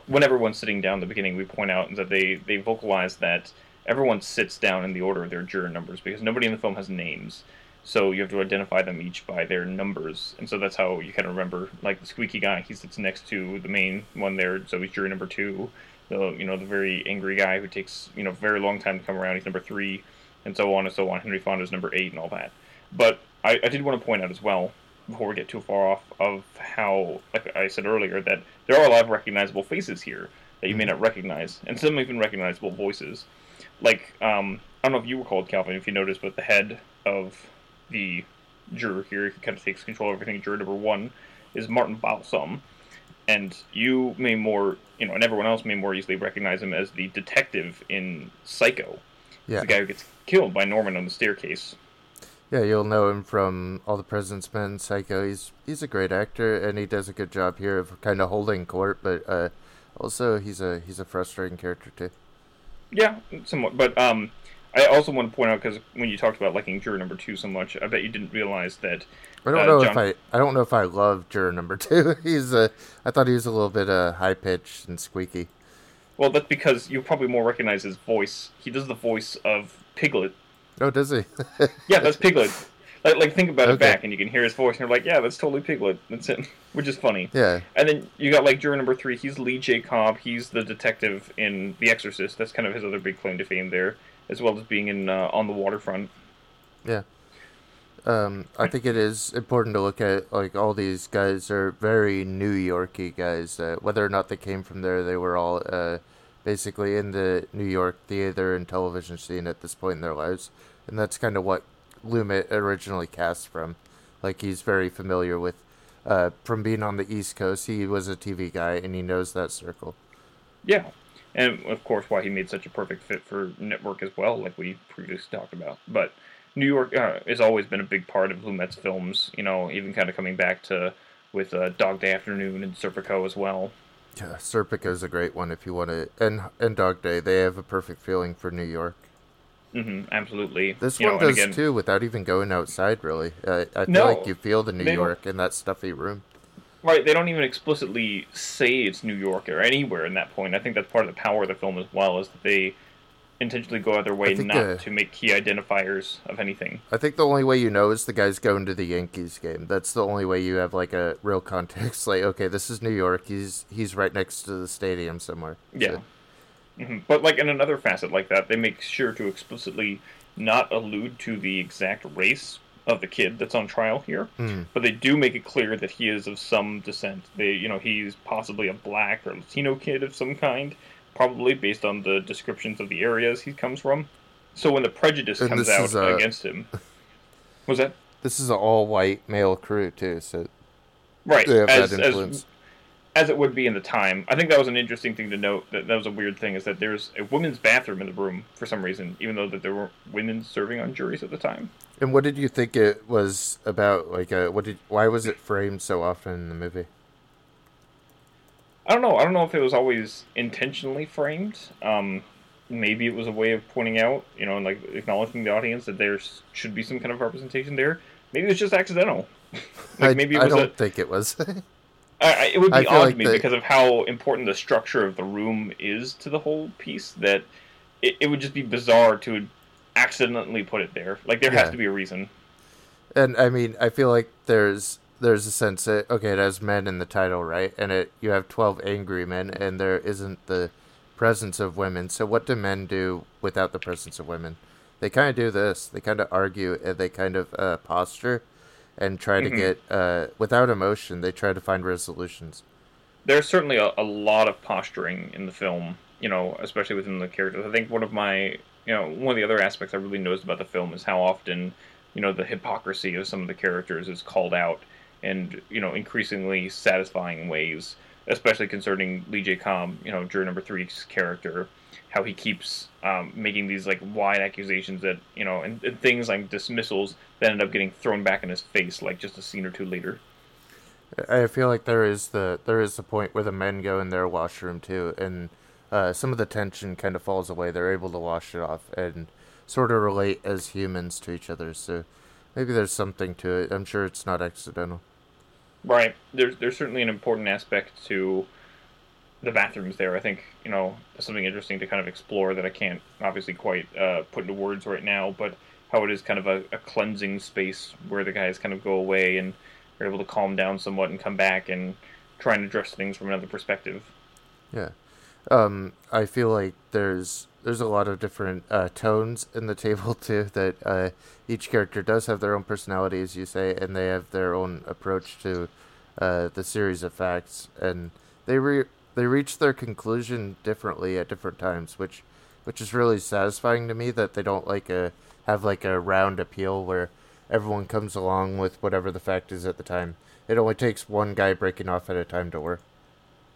when everyone's sitting down at the beginning, we point out that they vocalize that everyone sits down in the order of their juror numbers, because nobody in the film has names. So you have to identify them each by their numbers. And so that's how you kind of remember, like the squeaky guy, he sits next to the main one there, so he's juror number 2. The very angry guy who takes, a very long time to come around, he's number 3, and so on and so on. Henry Fonda's number 8 and all that. But I did want to point out as well, before we get too far off, of how, like I said earlier, that there are a lot of recognizable faces here that you may not recognize, and some even recognizable voices. Like, I don't know if you recalled, Calvin, if you noticed, but the head of the juror here, who kind of takes control of everything, juror number 1, is Martin Balsam. And you may more, and everyone else may more easily recognize him as the detective in Psycho. Yeah. He's the guy who gets killed by Norman on the staircase. Yeah, you'll know him from All the President's Men, Psycho. He's a great actor, and he does a good job here of kind of holding court, but also he's a frustrating character, too. Yeah, somewhat. But I also want to point out, because when you talked about liking Juror Number 2 so much, I bet you didn't realize that. I don't know if I love Juror Number 2. I thought he was a little bit high pitched and squeaky. Well, that's because you probably more recognize his voice. He does the voice of Piglet. Oh, does he? Yeah, that's Piglet. Like think about it back, and you can hear his voice, and you're like, yeah, that's totally Piglet. That's him, which is funny. Yeah. And then you got, like, juror number 3, he's Lee J. Cobb. He's the detective in The Exorcist. That's kind of his other big claim to fame there, as well as being in On the Waterfront. Yeah. I think it is important to look at, like, all these guys are very New York-y guys. Whether or not they came from there, they were all... basically in the New York theater and television scene at this point in their lives. And that's kind of what Lumet originally cast from. Like, he's very familiar with, from being on the East Coast, he was a TV guy, and he knows that circle. Yeah, and of course why he made such a perfect fit for Network as well, like we previously talked about. But New York has always been a big part of Lumet's films, even kind of coming back to with Dog Day Afternoon and Serpico as well. Yeah, Serpico's a great one if you want to, and Dog Day, they have a perfect feeling for New York. Mm-hmm, absolutely. This one does again, too, without even going outside, really. I feel like you feel the New York in that stuffy room. Right, they don't even explicitly say it's New York or anywhere in that point. I think that's part of the power of the film as well, is that they intentionally go out of their way not to make key identifiers of anything. I think the only way you know is the guys going to the Yankees game. That's the only way you have, like, a real context. Like, okay, this is New York. He's right next to the stadium somewhere. Yeah. So. Mm-hmm. But, like, in another facet like that, they make sure to explicitly not allude to the exact race of the kid that's on trial here. Mm. But they do make it clear that he is of some descent. He's possibly a black or Latino kid of some kind. Probably based on the descriptions of the areas he comes from. So when the prejudice comes out against him... What's that? This is an all-white male crew, too, so... Right, they have that influence. As it would be in the time. I think that was an interesting thing to note, that was a weird thing, is that there's a women's bathroom in the room for some reason, even though that there weren't women serving on juries at the time. And what did you think it was about? Like, why was it framed so often in the movie? I don't know. I don't know if it was always intentionally framed. Maybe it was a way of pointing out, and like acknowledging the audience that there should be some kind of representation there. Maybe it was just accidental. I don't think it was. It would be odd to me because of how important the structure of the room is to the whole piece. That it would just be bizarre to accidentally put it there. Like there has to be a reason. And I mean, I feel like there's. there's a sense that, okay, it has men in the title, right? And you have 12 angry men, and there isn't the presence of women. So what do men do without the presence of women? They kind of do this. They kind of argue, and they kind of posture and try to get, without emotion, they try to find resolutions. There's certainly a lot of posturing in the film, you know, especially within the characters. I think one of the other aspects I really noticed about the film is how often, you know, the hypocrisy of some of the characters is called out and, you know, increasingly satisfying ways, especially concerning Lee J. Cobb, you know, juror number 3's character, how he keeps making these, like, wide accusations that, you know, and things like dismissals that end up getting thrown back in his face, like, just a scene or two later. I feel like there is the point where the men go in their washroom too, and some of the tension kind of falls away. They're able to wash it off and sort of relate as humans to each other. So maybe there's something to it. I'm sure it's not accidental. Right. There's certainly an important aspect to the bathrooms there. I think, you know, something interesting to kind of explore that I can't obviously quite put into words right now, but how it is kind of a cleansing space where the guys kind of go away and you're able to calm down somewhat and come back and try and address things from another perspective. Yeah. I feel like there's a lot of different tones in the table, too, that each character does have their own personality, as you say, and they have their own approach to the series of facts. And they reach their conclusion differently at different times, which is really satisfying to me, that they don't have a round appeal where everyone comes along with whatever the fact is at the time. It only takes one guy breaking off at a time to work.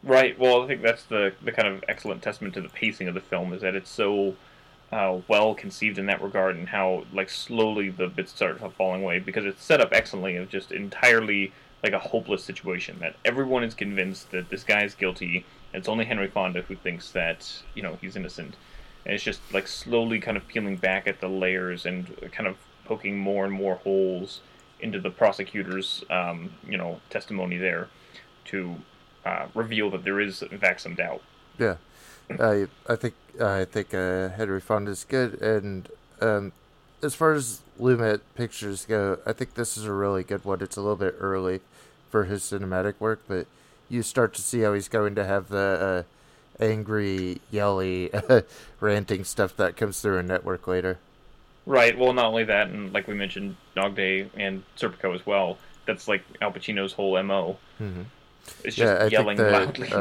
Right. Well, I think that's the kind of excellent testament to the pacing of the film, is that it's so well conceived in that regard, and how, like, slowly the bits start falling away, because it's set up excellently of just entirely like a hopeless situation that everyone is convinced that this guy is guilty. And it's only Henry Fonda who thinks that, you know, he's innocent. And it's just like slowly kind of peeling back at the layers and kind of poking more and more holes into the prosecutor's, you know, testimony there to reveal that there is, in fact, some doubt. Yeah, I think Henry Fonda is good, and as far as Lumet pictures go, I think this is a really good one. It's a little bit early for his cinematic work, but you start to see how he's going to have the angry, yelly, ranting stuff that comes through in Network later. Right, well, not only that, and like we mentioned, Groundhog Day and Serpico as well, that's like Al Pacino's whole M.O. Mm-hmm. It's just yelling loudly.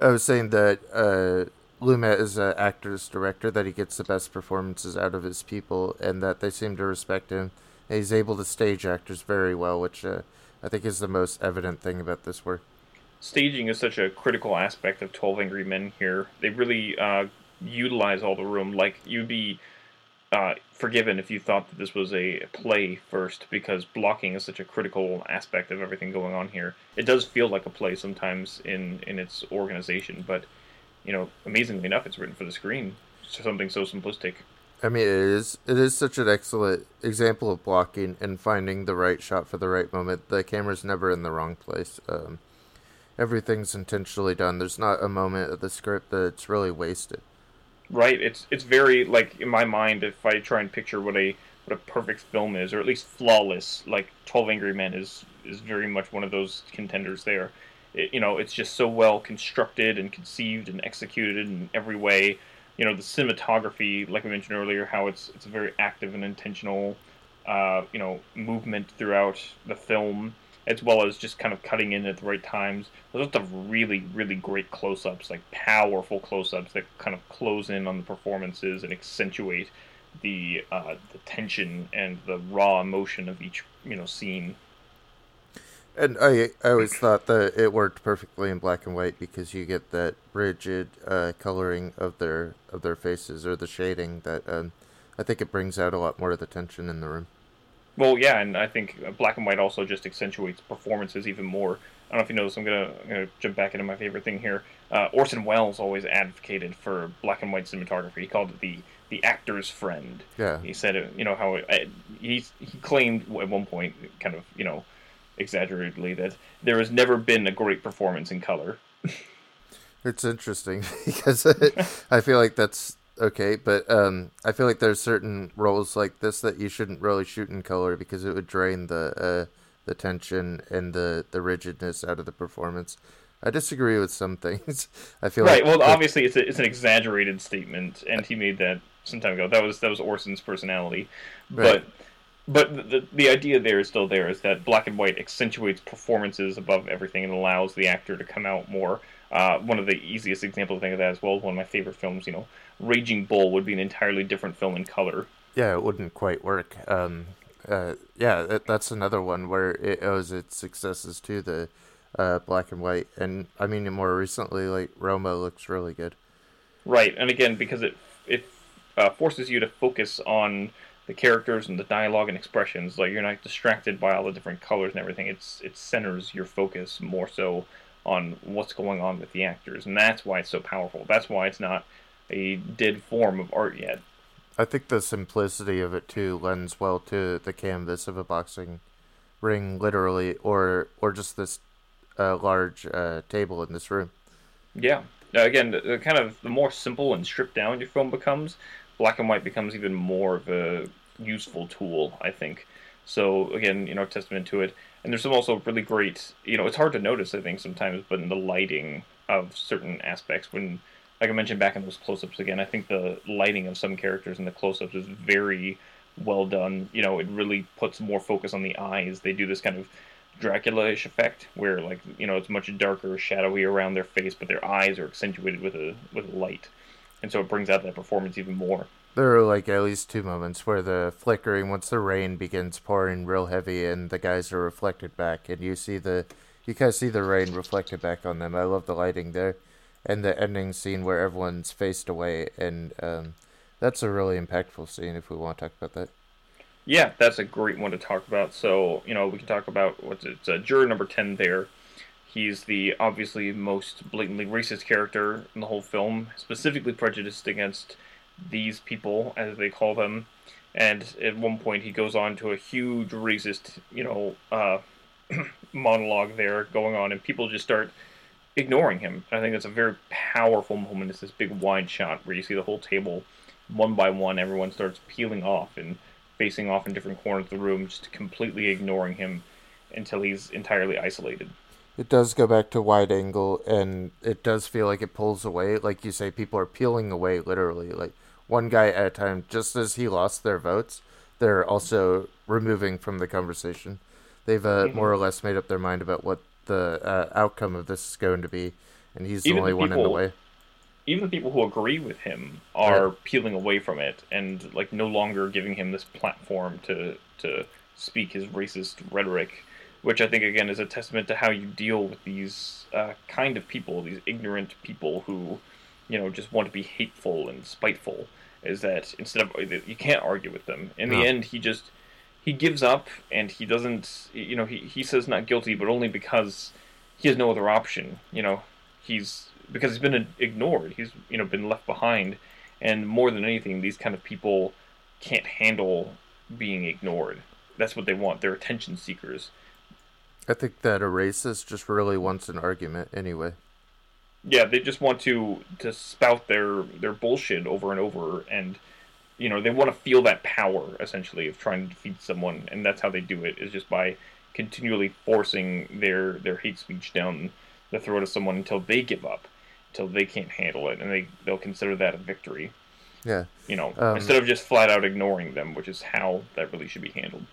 I was saying that Lumet is an actor's director, that he gets the best performances out of his people, and that they seem to respect him. And he's able to stage actors very well, which I think is the most evident thing about this work. Staging is such a critical aspect of 12 Angry Men here. They really utilize all the room. Like, you'd be forgiven if you thought that this was a play first, because blocking is such a critical aspect of everything going on here. It does feel like a play sometimes in its organization, but, you know, amazingly enough, it's written for the screen. It's something so simplistic. I mean, it is such an excellent example of blocking and finding the right shot for the right moment. The camera's never in the wrong place. Everything's intentionally done. There's not a moment of the script that's really wasted. Right, it's very, like, in my mind, if I try and picture what a perfect film is, or at least flawless, like 12 Angry Men is very much one of those contenders there. It, you know, it's just so well constructed and conceived and executed in every way. You know, the cinematography, like we mentioned earlier, how it's a very active and intentional, you know, movement throughout the film, as well as just kind of cutting in at the right times. There's lots of really, really great close-ups, like powerful close-ups that kind of close in on the performances and accentuate the tension and the raw emotion of each, you know, scene. And I always thought that it worked perfectly in black and white, because you get that rigid coloring of their faces, or the shading, that I think it brings out a lot more of the tension in the room. Well, yeah, and I think black and white also just accentuates performances even more. I don't know if you noticed, I'm gonna jump back into my favorite thing here. Orson Welles always advocated for black and white cinematography. He called it the actor's friend. Yeah. He said, you know, how he claimed at one point, kind of, you know, exaggeratedly, that there has never been a great performance in color. It's interesting, because I feel like that's okay, but I feel like there's certain roles like this that you shouldn't really shoot in color, because it would drain the the tension and the rigidness out of the performance. I disagree with some things. I feel right. Like, well, obviously, it's an exaggerated statement, and he made that some time ago. That was Orson's personality, right. But the idea there is still there, is that black and white accentuates performances above everything and allows the actor to come out more. One of the easiest examples to think of that as well, one of my favorite films, Raging Bull would be an entirely different film in color. Yeah, it wouldn't quite work. That's another one where it owes its successes to the black and white. And, I mean, more recently, like, Roma looks really good. Right, and again, because it forces you to focus on the characters and the dialogue and expressions. Like, you're not distracted by all the different colors and everything. It centers your focus more so on what's going on with the actors, and that's why it's so powerful. That's why it's not a dead form of art yet. I think the simplicity of it, too, lends well to the canvas of a boxing ring, literally, or just this large table in this room. Yeah. Again, the more simple and stripped down your film becomes, black and white becomes even more of a useful tool, I think. So, again, testament to it. And there's some also really great, it's hard to notice, I think, sometimes, but in the lighting of certain aspects, when, like I mentioned back in those close-ups again, I think the lighting of some characters in the close-ups is very well done. It really puts more focus on the eyes. They do this kind of Dracula-ish effect where, like, it's much darker, shadowy around their face, but their eyes are accentuated with a light. And so it brings out that performance even more. There are, like, at least two moments where the flickering, once the rain begins pouring real heavy and the guys are reflected back, and you kind of see the rain reflected back on them. I love the lighting there. And the ending scene where everyone's faced away, and that's a really impactful scene if we want to talk about that. Yeah, that's a great one to talk about. So, we can talk about, juror number 10 there. He's the obviously most blatantly racist character in the whole film, specifically prejudiced against these people, as they call them, and at one point he goes on to a huge racist, monologue there going on, and people just start ignoring him. I think that's a very powerful moment. It's this big wide shot where you see the whole table, one by one, everyone starts peeling off and facing off in different corners of the room, just completely ignoring him until he's entirely isolated. It does go back to wide angle, and it does feel like it pulls away. Like you say, people are peeling away, literally, like one guy at a time. Just as he lost their votes, they're also removing from the conversation. They've more or less made up their mind about what the outcome of this is going to be, and he's the only one in the way. Even the people who agree with him are peeling away from it, and like no longer giving him this platform to speak his racist rhetoric. Which I think, again, is a testament to how you deal with these kind of people, these ignorant people who, just want to be hateful and spiteful, is that instead of, you can't argue with them. In the end, he gives up, and he doesn't, he says not guilty, but only because he has no other option. Because he's been ignored, he's, been left behind, and more than anything, these kind of people can't handle being ignored. That's what they want, they're attention seekers. I think that a racist just really wants an argument anyway. Yeah, they just want to spout their bullshit over and over, and, they want to feel that power, essentially, of trying to defeat someone, and that's how they do it, is just by continually forcing their hate speech down the throat of someone until they give up, until they can't handle it, and they'll consider that a victory. Yeah. Instead of just flat out ignoring them, which is how that really should be handled.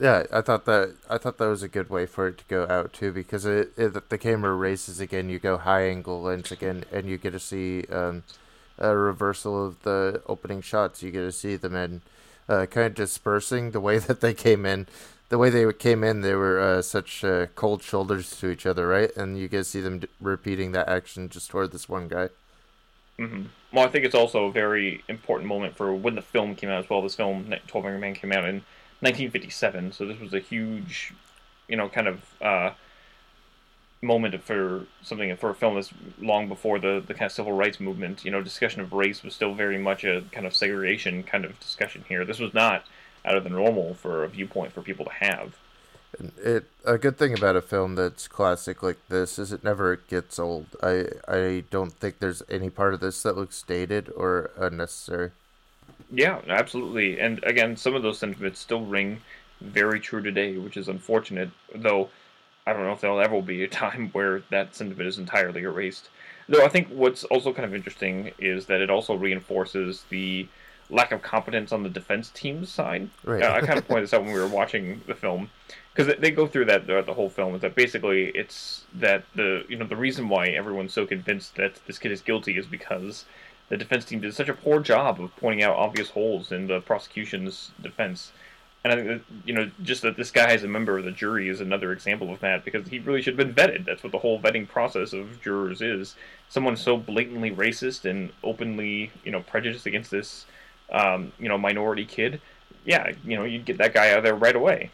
Yeah, I thought that was a good way for it to go out too, because the camera races again. You go high angle lens again, and you get to see a reversal of the opening shots. You get to see the men kind of dispersing the way that they came in. The way they came in, they were such cold shoulders to each other, right? And you get to see them repeating that action just toward this one guy. Mm-hmm. Well, I think it's also a very important moment for when the film came out as well. This film, 12 Angry Men, came out in 1957, so this was a huge, moment for something, for a film that's long before the kind of civil rights movement. Discussion of race was still very much a kind of segregation kind of discussion here. This was not out of the normal for a viewpoint for people to have. A good thing about a film that's classic like this is it never gets old. I don't think there's any part of this that looks dated or unnecessary. Yeah, absolutely. And again, some of those sentiments still ring very true today, which is unfortunate, though I don't know if there'll ever be a time where that sentiment is entirely erased. Though I think what's also kind of interesting is that it also reinforces the lack of competence on the defense team's side. Right. I kind of pointed this out when we were watching the film, because they go through that throughout the whole film, is that basically it's that the reason why everyone's so convinced that this kid is guilty is because the defense team did such a poor job of pointing out obvious holes in the prosecution's defense. And I think that, just that this guy is a member of the jury is another example of that, because he really should have been vetted. That's what the whole vetting process of jurors is. Someone so blatantly racist and openly, prejudiced against this, minority kid. Yeah, you'd get that guy out of there right away.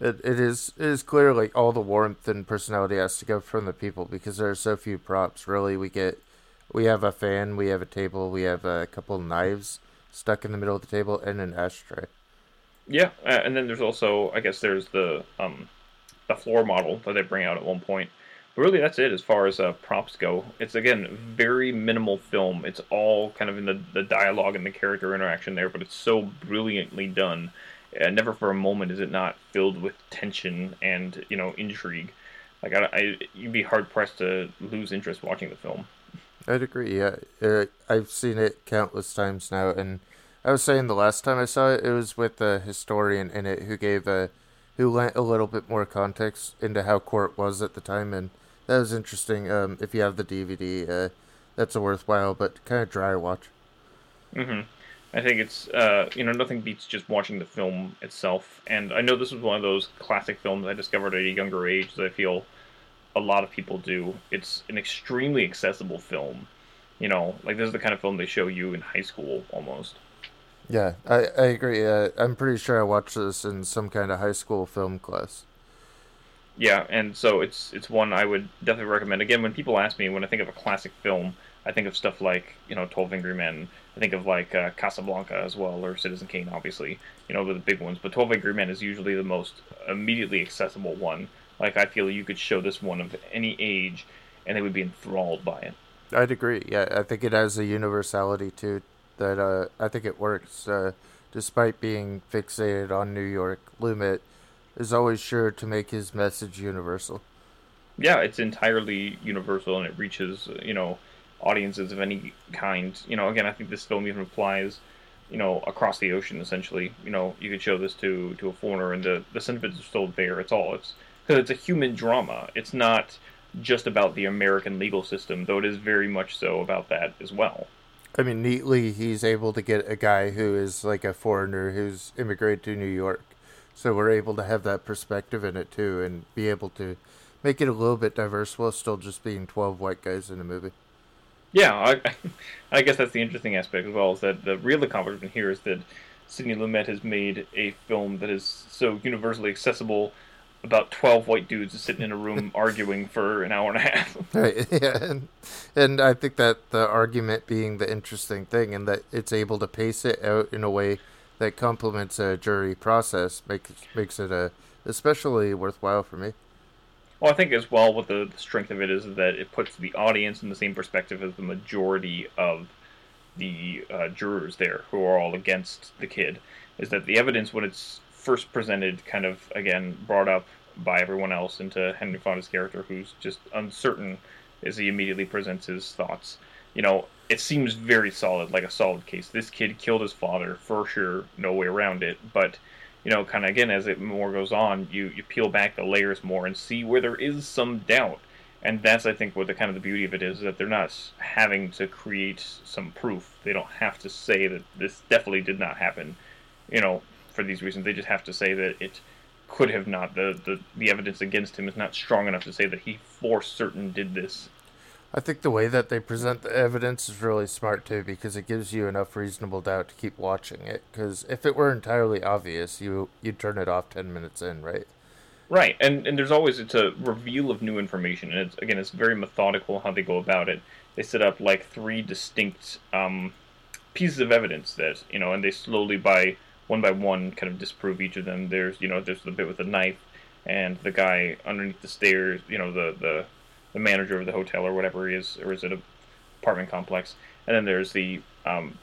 It is clear, like, all the warmth and personality has to go from the people, because there are so few props. Really, we have a fan, we have a table, we have a couple knives stuck in the middle of the table, and an ashtray. Yeah, and then there's also, I guess there's the floor model that they bring out at one point. But really, that's it as far as props go. It's, again, very minimal film. It's all kind of in the dialogue and the character interaction there, but it's so brilliantly done. Never for a moment is it not filled with tension and, intrigue. Like, you'd be hard-pressed to lose interest watching the film. I'd agree, yeah. I've seen it countless times now, and I was saying the last time I saw it, it was with a historian in it who lent a little bit more context into how court was at the time, and that was interesting. If you have the DVD, that's a worthwhile but kind of dry watch. Mm-hmm. I think it's, nothing beats just watching the film itself, and I know this was one of those classic films I discovered at a younger age that I feel a lot of people do. It's an extremely accessible film. This is the kind of film they show you in high school, almost. Yeah, I agree. I'm pretty sure I watched this in some kind of high school film class. Yeah, and so it's one I would definitely recommend. Again, when people ask me, when I think of a classic film, I think of stuff like, 12 Angry Men. I think of, like, Casablanca as well, or Citizen Kane, obviously. They're the big ones. But 12 Angry Men is usually the most immediately accessible one. Like, I feel you could show this one of any age, and they would be enthralled by it. I'd agree, yeah. I think it has a universality, too, that I think it works. Despite being fixated on New York, Lumet is always sure to make his message universal. Yeah, it's entirely universal, and it reaches, audiences of any kind. Again, I think this film even applies, across the ocean, essentially. You could show this to a foreigner, and the sentiments are still there. Because it's a human drama. It's not just about the American legal system, though it is very much so about that as well. I mean, neatly, he's able to get a guy who is like a foreigner who's immigrated to New York. So we're able to have that perspective in it, too, and be able to make it a little bit diverse while still just being 12 white guys in a movie. Yeah, I guess that's the interesting aspect as well, is that the real accomplishment here is that Sidney Lumet has made a film that is so universally accessible about 12 white dudes sitting in a room arguing for an hour and a half. Right, yeah, and I think that the argument being the interesting thing, and that it's able to pace it out in a way that complements a jury process, makes it especially worthwhile for me. Well, I think as well what the strength of it is that it puts the audience in the same perspective as the majority of the jurors there, who are all against the kid, is that the evidence, when it's first presented, kind of, again, brought up by everyone else into Henry Fonda's character, who's just uncertain as he immediately presents his thoughts. It seems very solid, like a solid case. This kid killed his father, for sure, no way around it. But, kind of, again, as it more goes on, you peel back the layers more and see where there is some doubt. And that's, I think, what the kind of the beauty of it is, that they're not having to create some proof. They don't have to say that this definitely did not happen, for these reasons. They just have to say that it could have not. The evidence against him is not strong enough to say that he for certain did this. I think the way that they present the evidence is really smart, too, because it gives you enough reasonable doubt to keep watching it. Because if it were entirely obvious, you'd turn it off 10 minutes in, right? Right, and there's always, it's a reveal of new information, and it's very methodical how they go about it. They set up, like, three distinct pieces of evidence that, and they slowly, one by one, kind of disprove each of them. There's the bit with the knife, and the guy underneath the stairs, the manager of the hotel or whatever he is, or is it an apartment complex? And then there's the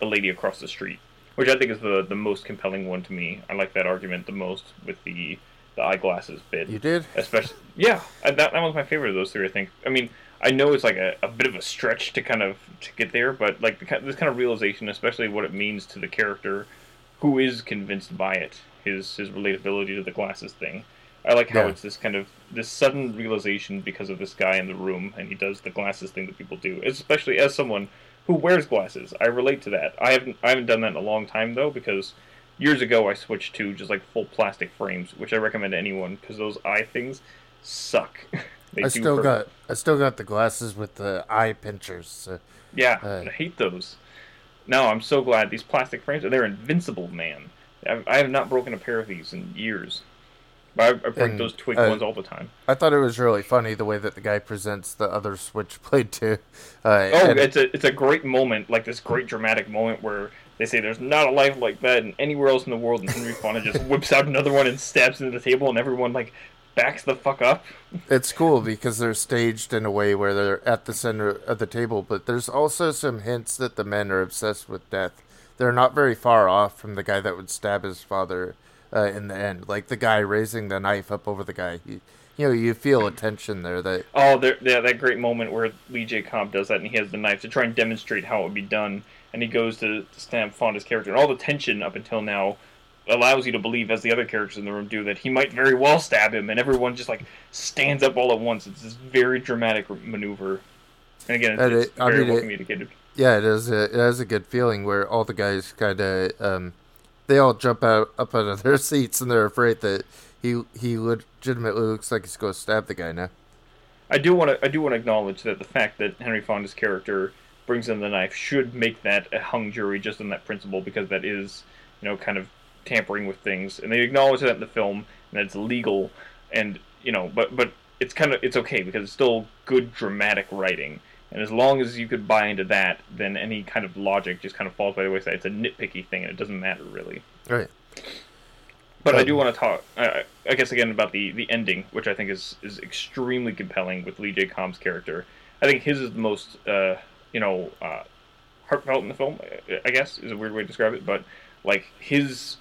lady across the street, which I think is the most compelling one to me. I like that argument the most with the eyeglasses bit. You did? Especially, yeah, that was my favorite of those three, I think. I mean, I know it's like a bit of a stretch to get there, but like this kind of realization, especially what it means to the character who is convinced by it, his relatability to the glasses thing. I like how it's this kind of this sudden realization because of this guy in the room, and he does the glasses thing that people do, especially as someone who wears glasses. I relate to that. I haven't done that in a long time though, because years ago I switched to just like full plastic frames, which I recommend to anyone because those eye things suck. I still got the glasses with the eye pinchers. So, I hate those. No, I'm so glad these plastic frames are. They're invincible, man. I have not broken a pair of these in years. But I break those twig ones all the time. I thought it was really funny the way that the guy presents the other Switchblade too. It's a great moment, like this great dramatic moment where they say there's not a life like that in anywhere else in the world, and Henry Fonda just whips out another one and stabs into the table, and everyone like backs the fuck up. It's cool because they're staged in a way where they're at the center of the table, but there's also some hints that the men are obsessed with death. They're not very far off from the guy that would stab his father in the end. Like the guy raising the knife up over the guy. You feel a tension there. That great moment where Lee J. Cobb does that and he has the knife to try and demonstrate how it would be done. And he goes to stab Fonda's character. And all the tension up until now allows you to believe, as the other characters in the room do, that he might very well stab him, and everyone just like stands up all at once. It's this very dramatic maneuver, and again, it's very well communicated. Yeah, it has a good feeling where all the guys kind of they all jump up out of their seats, and they're afraid that he legitimately looks like he's going to stab the guy now. I do want to acknowledge that the fact that Henry Fonda's character brings in the knife should make that a hung jury just on that principle, because that is, kind of tampering with things, and they acknowledge that in the film, and that it's legal, and but it's kind of, it's okay because it's still good dramatic writing, and as long as you could buy into that, then any kind of logic just kind of falls by the wayside. It's a nitpicky thing, and it doesn't matter really. Right. But I do want to talk, I guess again, about the ending, which I think is extremely compelling with Lee J. Cobb's character. I think his is the most heartfelt in the film, I guess, is a weird way to describe it, but. Like, his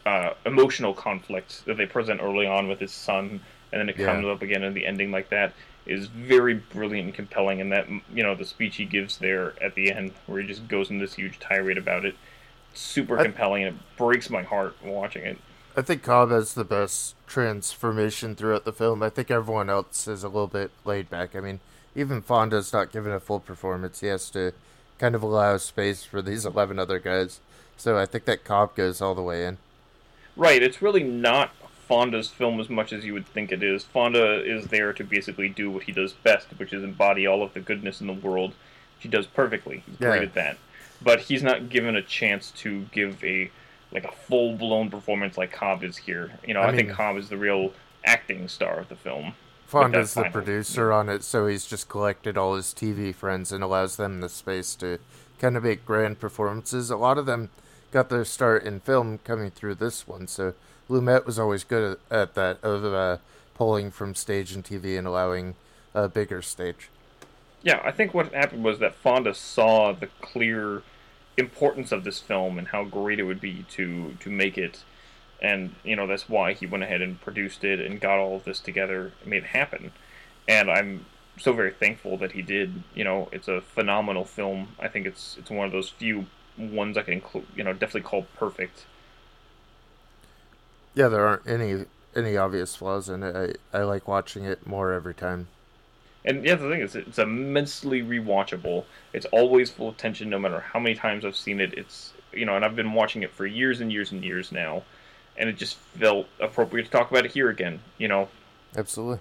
emotional conflict that they present early on with his son, and then it comes up again in the ending like that, is very brilliant and compelling. And that, the speech he gives there at the end, where he just goes into this huge tirade about it, super compelling, and it breaks my heart watching it. I think Cobb has the best transformation throughout the film. I think everyone else is a little bit laid back. I mean, even Fonda's not given a full performance. He has to kind of allow space for these 11 other guys. So I think that Cobb goes all the way in. Right, it's really not Fonda's film as much as you would think it is. Fonda is there to basically do what he does best, which is embody all of the goodness in the world. He does perfectly. He's great at that. But he's not given a chance to give a full-blown performance like Cobb is here. I think Cobb is the real acting star of the film. Fonda's the producer on it, so he's just collected all his TV friends and allows them the space to kind of make grand performances. A lot of them got their start in film coming through this one, so Lumet was always good at that, of pulling from stage and TV and allowing a bigger stage. Yeah, I think what happened was that Fonda saw the clear importance of this film and how great it would be to make it, and that's why he went ahead and produced it and got all of this together and made it happen, and I'm so very thankful that he did. It's a phenomenal film. I think it's one of those few ones I can include, definitely call perfect. Yeah, there aren't any obvious flaws in it. I like watching it more every time. And yeah, the thing is, it's immensely rewatchable. It's always full of tension, no matter how many times I've seen it. It's, and I've been watching it for years and years and years now, and it just felt appropriate to talk about it here again. Absolutely.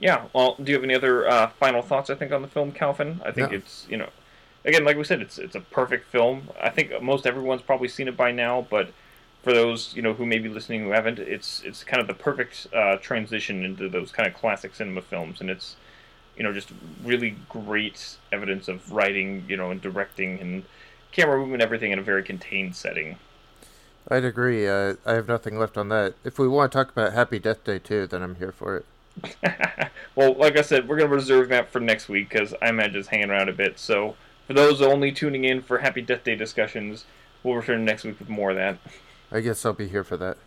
Yeah. Well, do you have any other final thoughts? I think on the film, Calvin. I think it's again, like we said, it's a perfect film. I think most everyone's probably seen it by now, but for those, who may be listening who haven't, it's kind of the perfect transition into those kind of classic cinema films, and it's, just really great evidence of writing, and directing and camera movement, everything in a very contained setting. I'd agree. I have nothing left on that. If we want to talk about Happy Death Day 2, then I'm here for it. Well, like I said, we're going to reserve that for next week, because I imagine it's hanging around a bit, so for those only tuning in for Happy Death Day discussions, We'll return next week with more of that. I guess I'll be here for that.